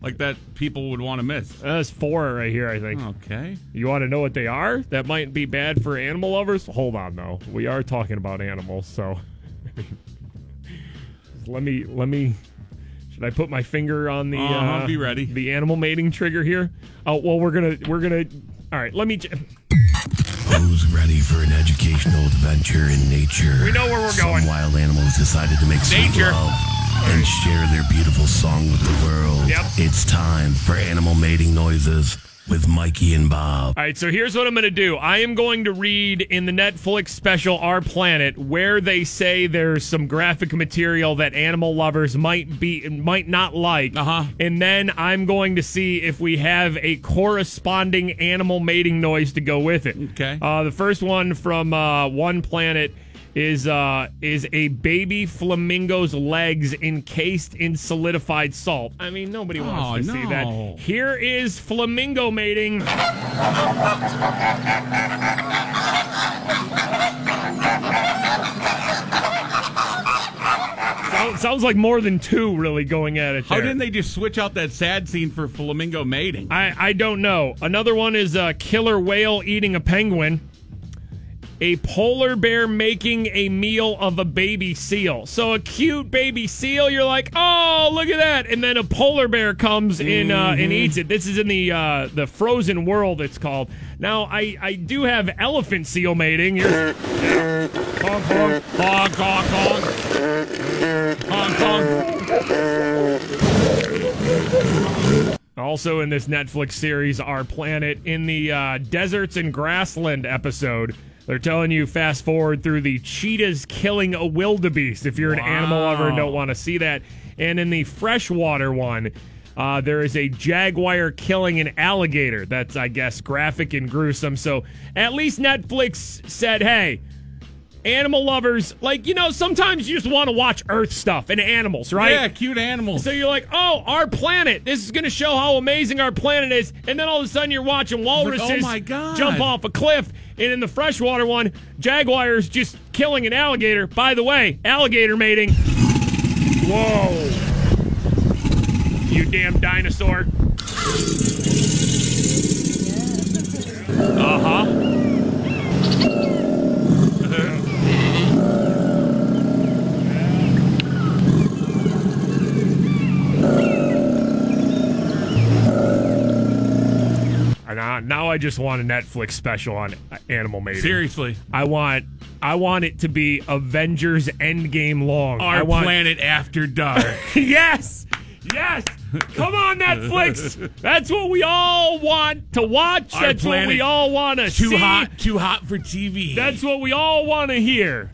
Like that people would want to miss. That's 4 right here, I think. Okay. You want to know what they are? That might be bad for animal lovers. Hold on, though. We are talking about animals, so let me. I put my finger on the be ready. The animal mating trigger here. Oh, well, we're gonna. All right, let me. Who's ready for an educational adventure in nature? We know where we're going. Some wild animals decided to make some love and share their beautiful song with the world. Yep. It's time for animal mating noises with Mikey and Bob. All right, so here's what I'm going to do. I am going to read in the Netflix special Our Planet where they say there's some graphic material that animal lovers might not like. Uh-huh. And then I'm going to see if we have a corresponding animal mating noise to go with it. Okay. The first one from One Planet is a baby flamingo's legs encased in solidified salt. I mean, nobody wants to see that. Here is flamingo mating. Sounds like more than two really going at it there. How didn't they just switch out that sad scene for flamingo mating? I don't know. Another one is a killer whale eating a penguin. A polar bear making a meal of a baby seal. So a cute baby seal, you're like, oh, look at that. And then a polar bear comes in and eats it. This is in the frozen world, it's called. Now, I do have elephant seal mating. Here's, honk, honk, honk, honk, honk, honk, honk. Also in this Netflix series, Our Planet, in the Deserts and Grassland episode, they're telling you fast forward through the cheetahs killing a wildebeest if you're an animal lover and don't want to see that. And in the freshwater one, there is a jaguar killing an alligator. That's, I guess, graphic and gruesome. So at least Netflix said, hey, animal lovers, like, you know, sometimes you just want to watch Earth stuff and animals, right? Yeah, cute animals. So you're like, oh, Our Planet. This is going to show how amazing our planet is. And then all of a sudden you're watching walruses jump off a cliff. And in the freshwater one, jaguars just killing an alligator. By the way, alligator mating. Whoa. You damn dinosaur. Now I just want a Netflix special on animal mating. Seriously. I want it to be Avengers Endgame long. Planet After Dark. Yes! Yes! Come on, Netflix! That's what we all want to watch. That's what we all want to see. Too hot for TV. That's what we all want to hear.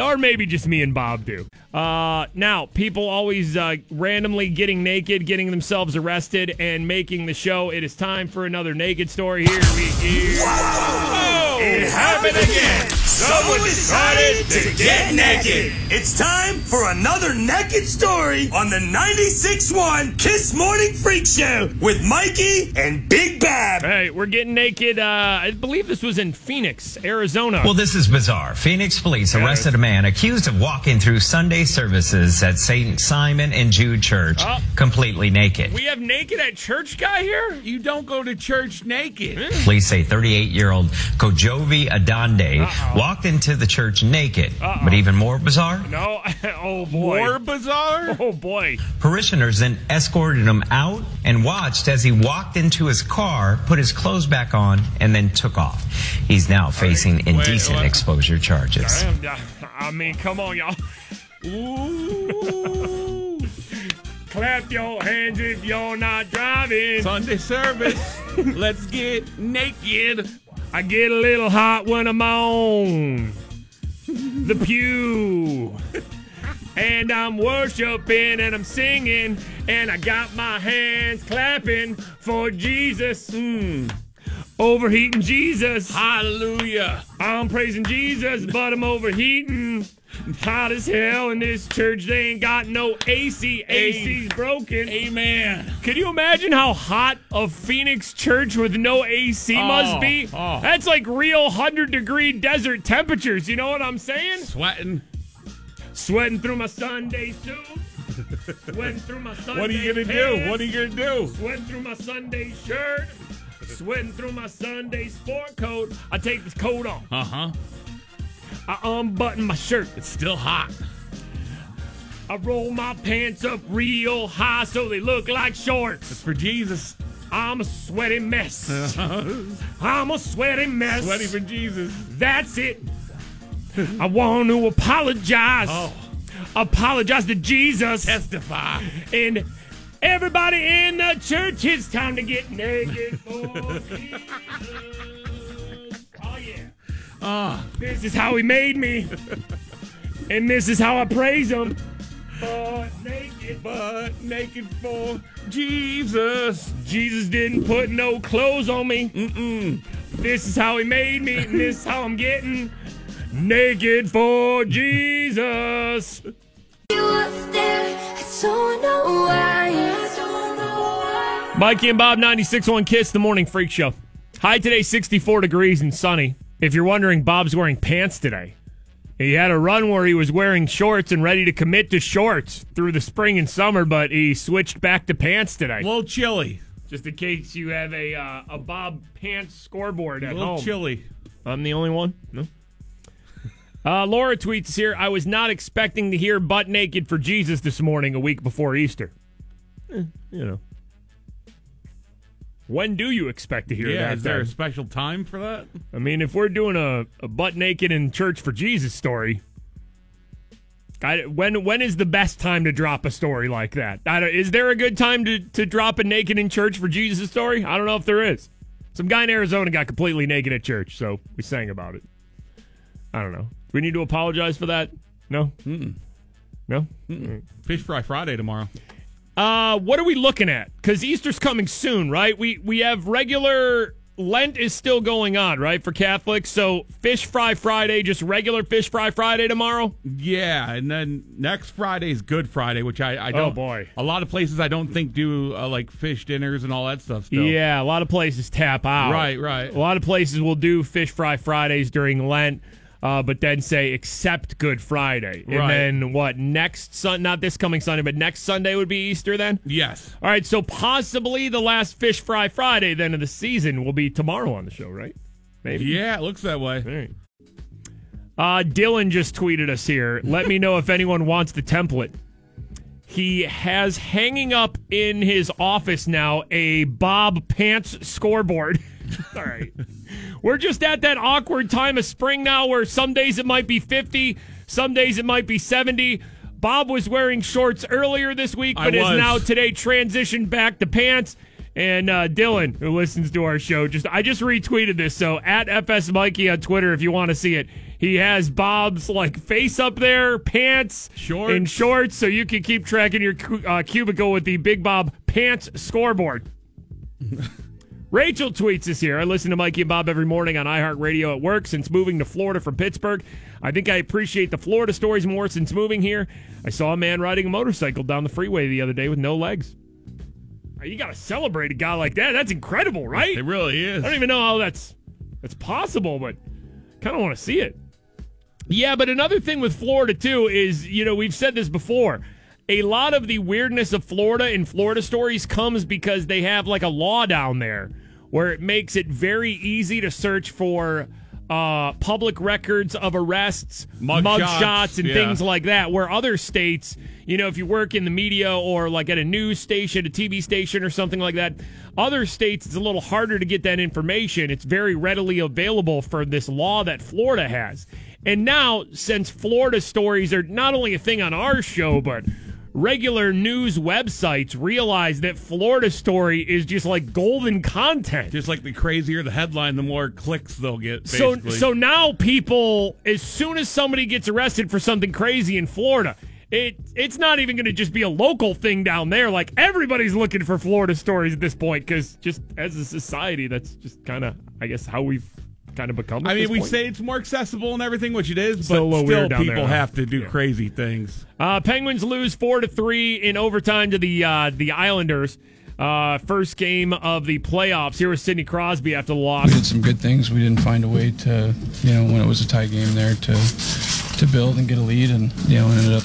Or maybe just me and Bob do. Now, people always randomly getting naked, getting themselves arrested, and making the show. It is time for another naked story. Here we go. Whoa! It happened again. Someone decided to get naked. It's time for another naked story on the 96.1 Kiss Morning Freak Show with Mikey and Big Bab. All right, we're getting naked. I believe this was in Phoenix, Arizona. Well, this is bizarre. Phoenix police arrested a man accused of walking through Sunday services at St. Simon and Jude Church completely naked. We have naked at church guy here? You don't go to church naked. Police say 38-year-old Kojovi Adonde walked into the church naked. But even more bizarre? No. Oh, boy. More bizarre? Oh, boy. Parishioners then escorted him out and watched as he walked into his car, put his clothes back on, and then took off. He's now facing indecent exposure charges. I mean, come on, y'all. Ooh. Clap your hands if you're not driving. Sunday service. Let's get naked. I get a little hot when I'm on the pew. And I'm worshiping and I'm singing. And I got my hands clapping for Jesus. Overheating Jesus. Hallelujah. I'm praising Jesus, but I'm overheating. Hot as hell in this church. They ain't got no AC. AC's broken. Amen. Can you imagine how hot a Phoenix church with no AC must be? That's like real 100-degree desert temperatures. You know what I'm saying? Sweating. Sweating through my Sunday suit. Sweating through my Sunday What are you going to do? Sweating through my Sunday shirt. Sweating through my Sunday sport coat. I take this coat off. I unbutton my shirt. It's still hot. I roll my pants up real high so they look like shorts. It's for Jesus. I'm a sweaty mess. I'm a sweaty mess. Sweaty for Jesus. That's it. I want to apologize. Apologize to Jesus. Testify. And everybody in the church, it's time to get naked for Jesus. This is how he made me, and this is how I praise him. But naked for Jesus. Jesus didn't put no clothes on me. This is how he made me, and this is how I'm getting Naked for Jesus. You up there, I don't know why. Mikey and Bob, 96.1 Kiss, The Morning Freak Show. High today, 64 degrees and sunny. If you're wondering, Bob's wearing pants today. He had a run where he was wearing shorts and ready to commit to shorts through the spring and summer, but he switched back to pants today. A little chilly. Just in case you have a Bob pants scoreboard at home. A little chilly. I'm the only one? No. Laura tweets here, I was not expecting to hear Butt Naked for Jesus this morning a week before Easter. You know. When do you expect to hear that? Is there a special time for that? I mean, if we're doing a butt naked in church for Jesus story, when is the best time to drop a story like that? Is there a good time to drop a naked in church for Jesus story? I don't know if there is. Some guy in Arizona got completely naked at church, so we sang about it. I don't know. Do we need to apologize for that? No? Mm-mm. No? Mm-mm. Fish Fry Friday tomorrow. What are we looking at? Because Easter's coming soon, right? We have regular Lent is still going on, right, for Catholics? So Fish Fry Friday, just regular Fish Fry Friday tomorrow? Yeah, and then next Friday is Good Friday, which I don't. Oh, boy. A lot of places I don't think do, like, fish dinners and all that stuff still. Yeah, a lot of places tap out. Right. A lot of places will do Fish Fry Fridays during Lent. But then say, except Good Friday. And then what, next Sunday, not this coming Sunday, but next Sunday would be Easter then? Yes. All right, so possibly the last Fish Fry Friday then of the season will be tomorrow on the show, right? Maybe. Yeah, it looks that way. All right. Dylan just tweeted us here. Let me know if anyone wants the template. He has hanging up in his office now a Bob Pants scoreboard. All right. We're just at that awkward time of spring now where some days it might be 50, some days it might be 70. Bob was wearing shorts earlier this week, but is now today transitioned back to pants. And Dylan, who listens to our show, I just retweeted this. So at FS Mikey on Twitter, if you want to see it, he has Bob's like face up there, pants, shorts. And shorts. So you can keep tracking your cubicle with the Big Bob Pants scoreboard. Rachel tweets us here. I listen to Mikey and Bob every morning on iHeartRadio at work since moving to Florida from Pittsburgh. I think I appreciate the Florida stories more since moving here. I saw a man riding a motorcycle down the freeway the other day with no legs. You got to celebrate a guy like that. That's incredible, right? It really is. I don't even know how that's possible, but kind of want to see it. Yeah, but another thing with Florida, too, is, we've said this before. A lot of the weirdness of Florida and Florida stories comes because they have like a law down there where it makes it very easy to search for public records of arrests, mugshots, and things like that. Where other states, if you work in the media or like at a news station, a TV station or something like that, other states it's a little harder to get that information. It's very readily available for this law that Florida has. And now, since Florida stories are not only a thing on our show, but regular news websites realize that Florida story is just like golden content. Just like the crazier the headline, the more clicks they'll get, basically. So now people, as soon as somebody gets arrested for something crazy in Florida, it's not even going to just be a local thing down there. Like, everybody's looking for Florida stories at this point, because just as a society, that's just kind of, I guess, how we've kind of become. I mean, we say it's more accessible and everything, which it is, but still people have to do crazy things. Penguins lose 4-3 in overtime to the Islanders. First game of the playoffs. Here was Sidney Crosby after the loss. We did some good things. We didn't find a way to, when it was a tie game there to build and get a lead, and ended up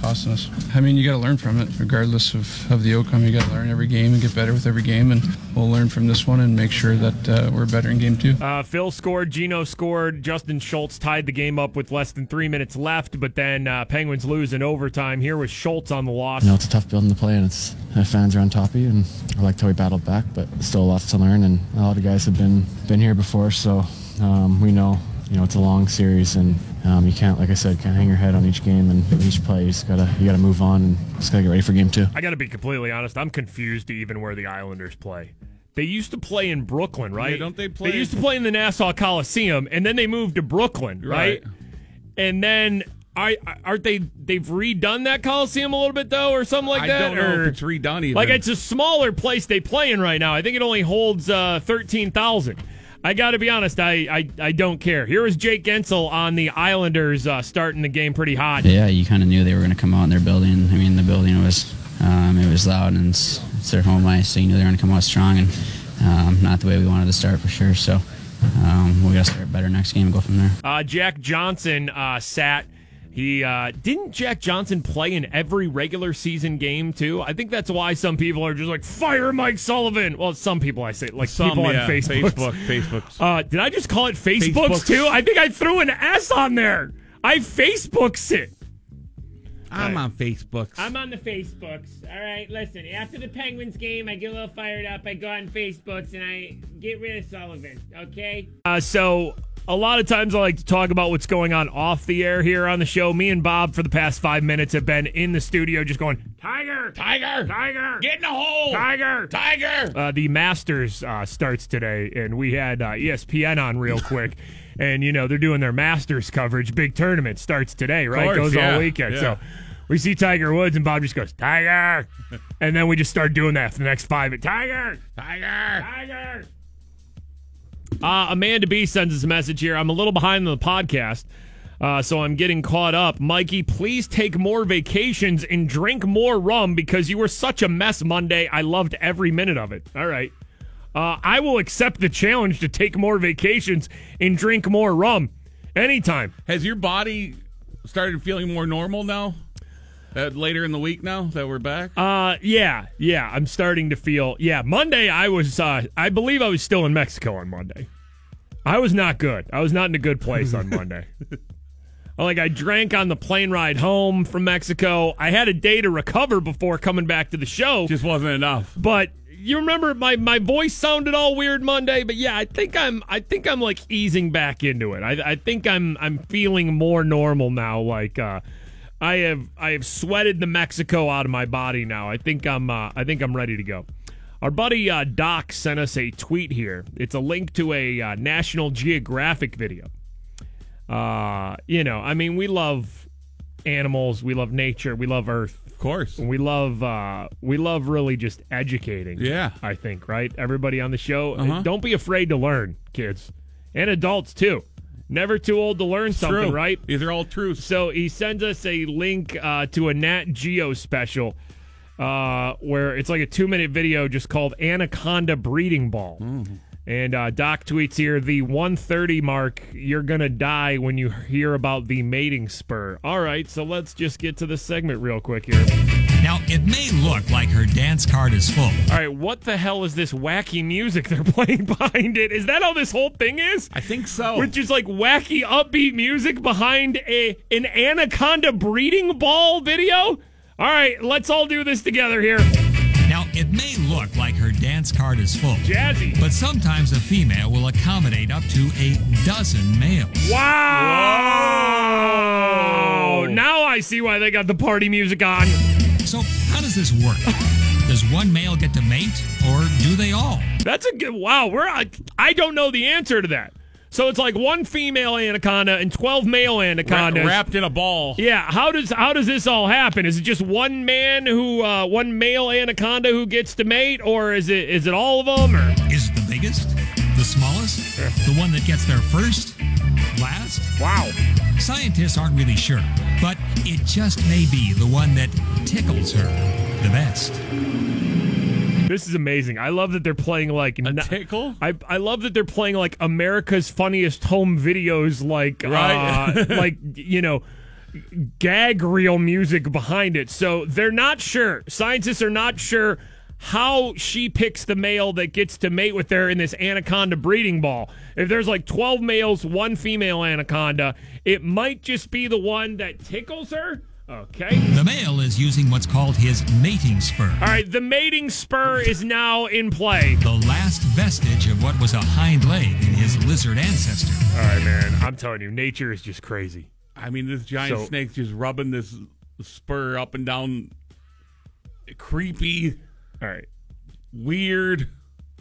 costing us. I mean, you got to learn from it, regardless of the outcome. You got to learn every game and get better with every game, and we'll learn from this one and make sure that we're better in game two. Phil scored, Gino scored, Justin Schultz tied the game up with less than 3 minutes left, but then Penguins lose in overtime. Here was Schultz on the loss. It's a tough building to play, and our fans are on top of you, and I liked how we battled back, but still a lot to learn, and a lot of guys have been here before, so we know. It's a long series, and you can't, like I said, hang your head on each game and each play. You got to move on and just got to get ready for game two. I got to be completely honest. I'm confused even where the Islanders play. They used to play in Brooklyn, right? Yeah, don't they play? They used to play in the Nassau Coliseum, and then they moved to Brooklyn, right? And then aren't they've redone that Coliseum a little bit, though, or something like that? I don't know if it's redone either. Like, it's a smaller place they play in right now. I think it only holds 13,000. I got to be honest, I don't care. Here is Jake Guentzel on the Islanders starting the game pretty hot. Yeah, you kind of knew they were going to come out in their building. I mean, the building was it was loud, and it's their home ice, so you knew they were going to come out strong, and not the way we wanted to start for sure. So we got to start better next game and go from there. Jack Johnson sat. He didn't Jack Johnson play in every regular season game, too? I think that's why some people are just like, fire Mike Sullivan. Well, some people, I say, like some, people on Facebook. Did I just call it Facebooks, too? I think I threw an S on there. I Facebooks it. I'm on Facebooks. I'm on the Facebooks. All right, listen, after the Penguins game, I get a little fired up. I go on Facebooks, and I get rid of Sullivan, okay? So... a lot of times I like to talk about what's going on off the air here on the show. Me and Bob for the past 5 minutes have been in the studio just going, Tiger! Tiger! Tiger! Get in the hole! Tiger! Tiger! The Masters starts today, and we had ESPN on real quick. And, you know, they're doing their Masters coverage. Big tournament starts today, right? Of course, goes all weekend. Yeah. So we see Tiger Woods, and Bob just goes, Tiger! And then we just start doing that for the next 5 minutes. Tiger! Tiger! Tiger! Amanda B sends us a message here. I'm a little behind on the podcast, so I'm getting caught up. Mikey, please take more vacations and drink more rum because you were such a mess Monday. I loved every minute of it. All right. I will accept the challenge to take more vacations and drink more rum anytime. Has your body started feeling more normal now? Later in the week now that we're back? Yeah. I'm starting to feel... yeah, Monday I was... I believe I was still in Mexico on Monday. I was not good. I was not in a good place on Monday. Like, I drank on the plane ride home from Mexico. I had a day to recover before coming back to the show. Just wasn't enough. But... you remember my voice sounded all weird Monday, but yeah, I think I'm like easing back into it. I think I'm feeling more normal now, like... I have sweated the Mexico out of my body now. I think I'm ready to go. Our buddy Doc sent us a tweet here. It's a link to a National Geographic video. You know, I mean, we love animals, we love nature, we love Earth, of course. We love really just educating. Yeah, I think right. Everybody on the show, Don't be afraid to learn, kids and adults too. Never too old to learn something, true. Right? These are all truths. So he sends us a link to a Nat Geo special where it's like a 2-minute video just called Anaconda Breeding Ball. Mm. And Doc tweets here, the 130 mark, you're going to die when you hear about the mating spur. All right, so let's just get to this segment real quick here. Now, it may look like her dance card is full. All right, what the hell is this wacky music they're playing behind it? Is that how this whole thing is? I think so. With just like wacky upbeat music behind an anaconda breeding ball video? All right, let's all do this together here. Now, it may look like her dance card is full. Jazzy. But sometimes a female will accommodate up to a dozen males. Wow! Whoa. Now I see why they got the party music on. So, how does this work? Does one male get to mate, or do they all? That's a good... wow, I don't know the answer to that. So it's like one female anaconda and 12 male anacondas. Wrapped in a ball. Yeah, how does this all happen? Is it just one man who... one male anaconda who gets to mate, or is it all of them? Or? Is it the biggest? The smallest? The one that gets there first? Last? Wow. Scientists aren't really sure, but it just may be the one that tickles her the best. This is amazing. I love that they're playing like a tickle. I love that they're playing like America's Funniest Home Videos, like right? Like, you know, gag reel music behind it. So they're not sure. Scientists are not sure how she picks the male that gets to mate with her in this anaconda breeding ball. If there's like 12 males, one female anaconda, it might just be the one that tickles her. Okay. The male is using what's called his mating spur. All right, the mating spur is now in play. The last vestige of what was a hind leg in his lizard ancestor. All right, man, I'm telling you, nature is just crazy. I mean, this giant snake's just rubbing this spur up and down. Creepy. All right. Weird.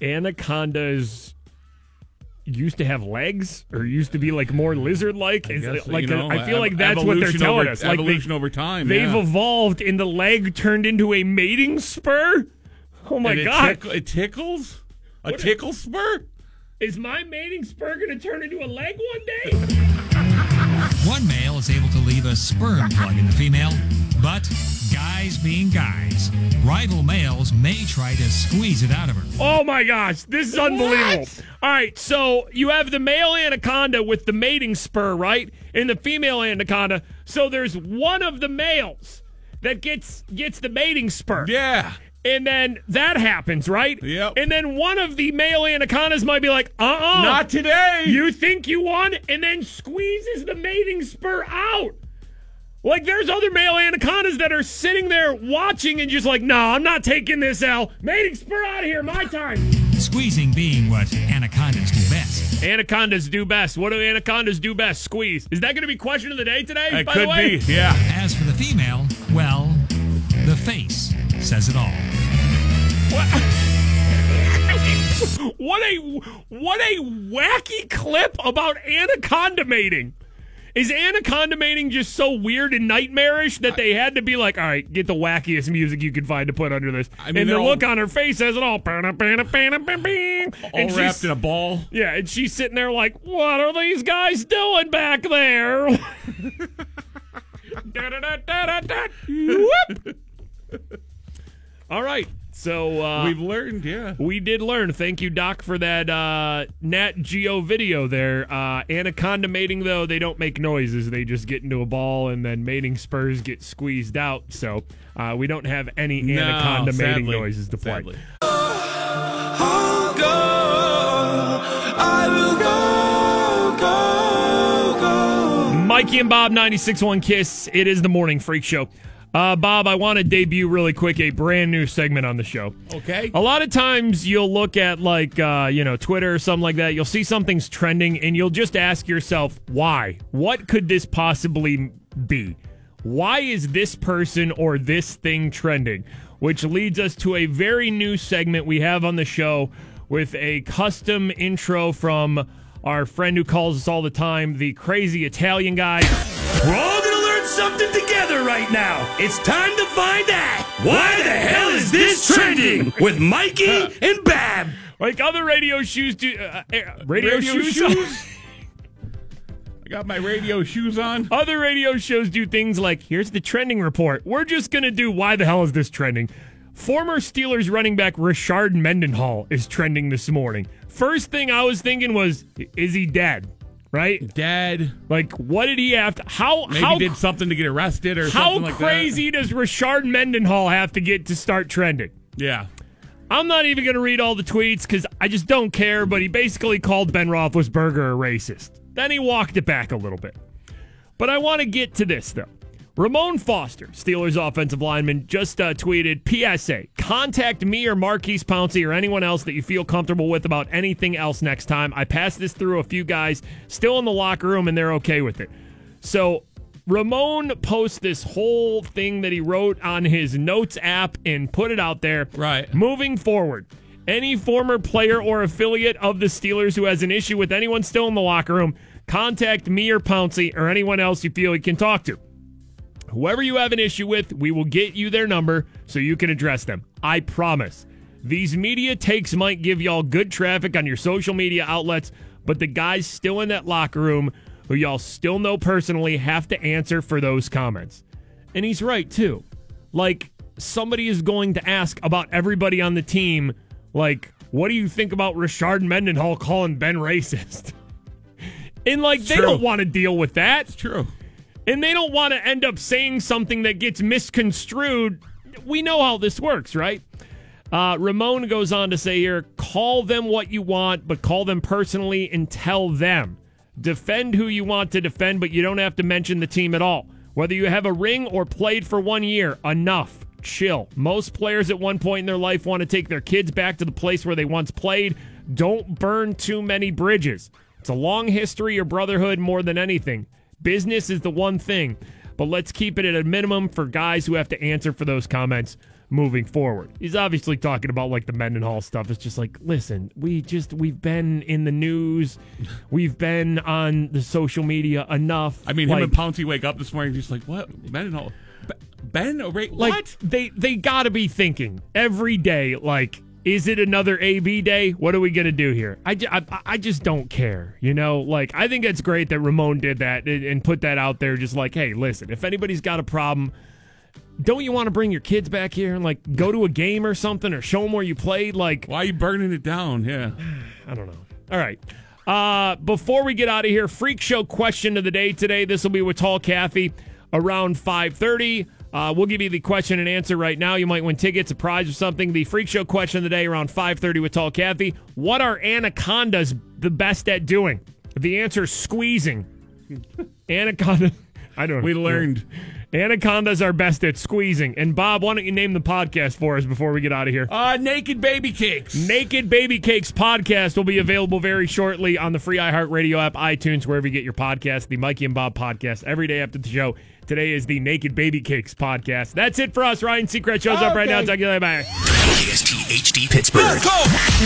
Anacondas used to have legs or used to be like more lizard-like. I feel like that's what they're telling us. Like evolution over time. They've evolved and the leg turned into a mating spur? Oh, my God. It tickles? A tickle spur? Is my Manning-sperger going to turn into a leg one day? One male is able to leave a sperm plug in the female, but guys being guys, rival males may try to squeeze it out of her. Oh my gosh, this is unbelievable. What? All right, so you have the male anaconda with the mating spur, right? And the female anaconda. So there's one of the males that gets the mating spur. Yeah. And then that happens, right? Yep. And then one of the male anacondas might be like, uh-uh. Not today. You think you won? And then squeezes the mating spur out. Like, there's other male anacondas that are sitting there watching and just like, no, I'm not taking this L. Mating spur out of here, my time. Squeezing being what anacondas do best. Anacondas do best. What do anacondas do best? Squeeze. Is that going to be question of the day today, by the way? It could be, yeah. As for the female, well, the face says it all. What? what a wacky clip about anaconda mating. Is anaconda mating just so weird and nightmarish that they had to be like, all right, get the wackiest music you can find to put under this? I mean, and the look on her face says it all. All wrapped in a ball. Yeah, and she's sitting there like, what are these guys doing back there? Whoop. All right. So we've learned, yeah. We did learn. Thank you, Doc, for that Nat Geo video there. Anaconda mating, though, they don't make noises. They just get into a ball, and then mating spurs get squeezed out. So we don't have any anaconda mating noises to play. Sadly. I'll go. I will go, go, go. Mikey and Bob, 96.1 KISS. It is the Morning Freak Show. Bob, I want to debut really quick a brand new segment on the show. Okay. A lot of times you'll look at like, Twitter or something like that. You'll see something's trending and you'll just ask yourself, why? What could this possibly be? Why is this person or this thing trending? Which leads us to a very new segment we have on the show with a custom intro from our friend who calls us all the time, the crazy Italian guy. Something together right now. It's time to find out why the hell is this trending with Mikey and Bab. Like other radio shoes do. Radio shoes? I got my radio shoes on. Other radio shows do things like, here's the trending report. We're just going to do why the hell is this trending. Former Steelers running back Rashard Mendenhall is trending this morning. First thing I was thinking was, is he dead? Right? Dead. Like, what did he have to... Maybe did something to get arrested or something like that. How crazy does Rashard Mendenhall have to get to start trending? Yeah. I'm not even going to read all the tweets because I just don't care, but he basically called Ben Roethlisberger a racist. Then he walked it back a little bit. But I want to get to this, though. Ramon Foster, Steelers offensive lineman, just tweeted, PSA, contact me or Maurkice Pouncey or anyone else that you feel comfortable with about anything else next time. I passed this through a few guys still in the locker room, and they're okay with it. So Ramon posts this whole thing that he wrote on his notes app and put it out there. Right. Moving forward, any former player or affiliate of the Steelers who has an issue with anyone still in the locker room, contact me or Pouncey or anyone else you feel you can talk to. Whoever you have an issue with, we will get you their number so you can address them. I promise. These media takes might give y'all good traffic on your social media outlets, but the guys still in that locker room who y'all still know personally have to answer for those comments. And he's right, too. Like, somebody is going to ask about everybody on the team, like, what do you think about Rashard Mendenhall calling Ben racist? And, like, they don't want to deal with that. It's true. And they don't want to end up saying something that gets misconstrued. We know how this works, right? Ramon goes on to say here, call them what you want, but call them personally and tell them. Defend who you want to defend, but you don't have to mention the team at all. Whether you have a ring or played for 1 year, enough. Chill. Most players at one point in their life want to take their kids back to the place where they once played. Don't burn too many bridges. It's a long history or brotherhood more than anything. Business is the one thing, but let's keep it at a minimum for guys who have to answer for those comments moving forward. He's obviously talking about like the Mendenhall stuff. It's just like, listen, we've been in the news. We've been on the social media enough. I mean, like, him and Pouncey wake up this morning just like, what? Mendenhall? Ben? What? They got to be thinking every day, like, Is it another AB day? What are we going to do here? I just don't care. You know, like, I think it's great that Ramon did that and put that out there. Just like, hey, listen, if anybody's got a problem, don't you want to bring your kids back here and, like, go to a game or something or show them where you played? Like, why are you burning it down? Yeah. I don't know. All right. Before we get out of here, freak show question of the day today. This will be with Tall Kathy around 5:30. We'll give you the question and answer right now. You might win tickets, a prize, or something. The freak show question of the day around 5:30 with Tall Kathy. What are anacondas the best at doing? The answer is squeezing. Anaconda. I don't know. We learned. Anacondas are best at squeezing. And Bob, why don't you name the podcast for us before we get out of here? Naked Baby Cakes. Naked Baby Cakes podcast will be available very shortly on the free iHeartRadio app, iTunes, wherever you get your podcast. The Mikey and Bob podcast every day after the show. Today is the Naked Baby Cakes podcast. That's it for us. Ryan Seacrest shows up right now. Talk to you later. Bye. KSTHD Pittsburgh.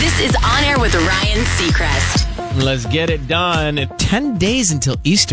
This is On Air with Ryan Seacrest. Let's get it done. 10 days until Easter.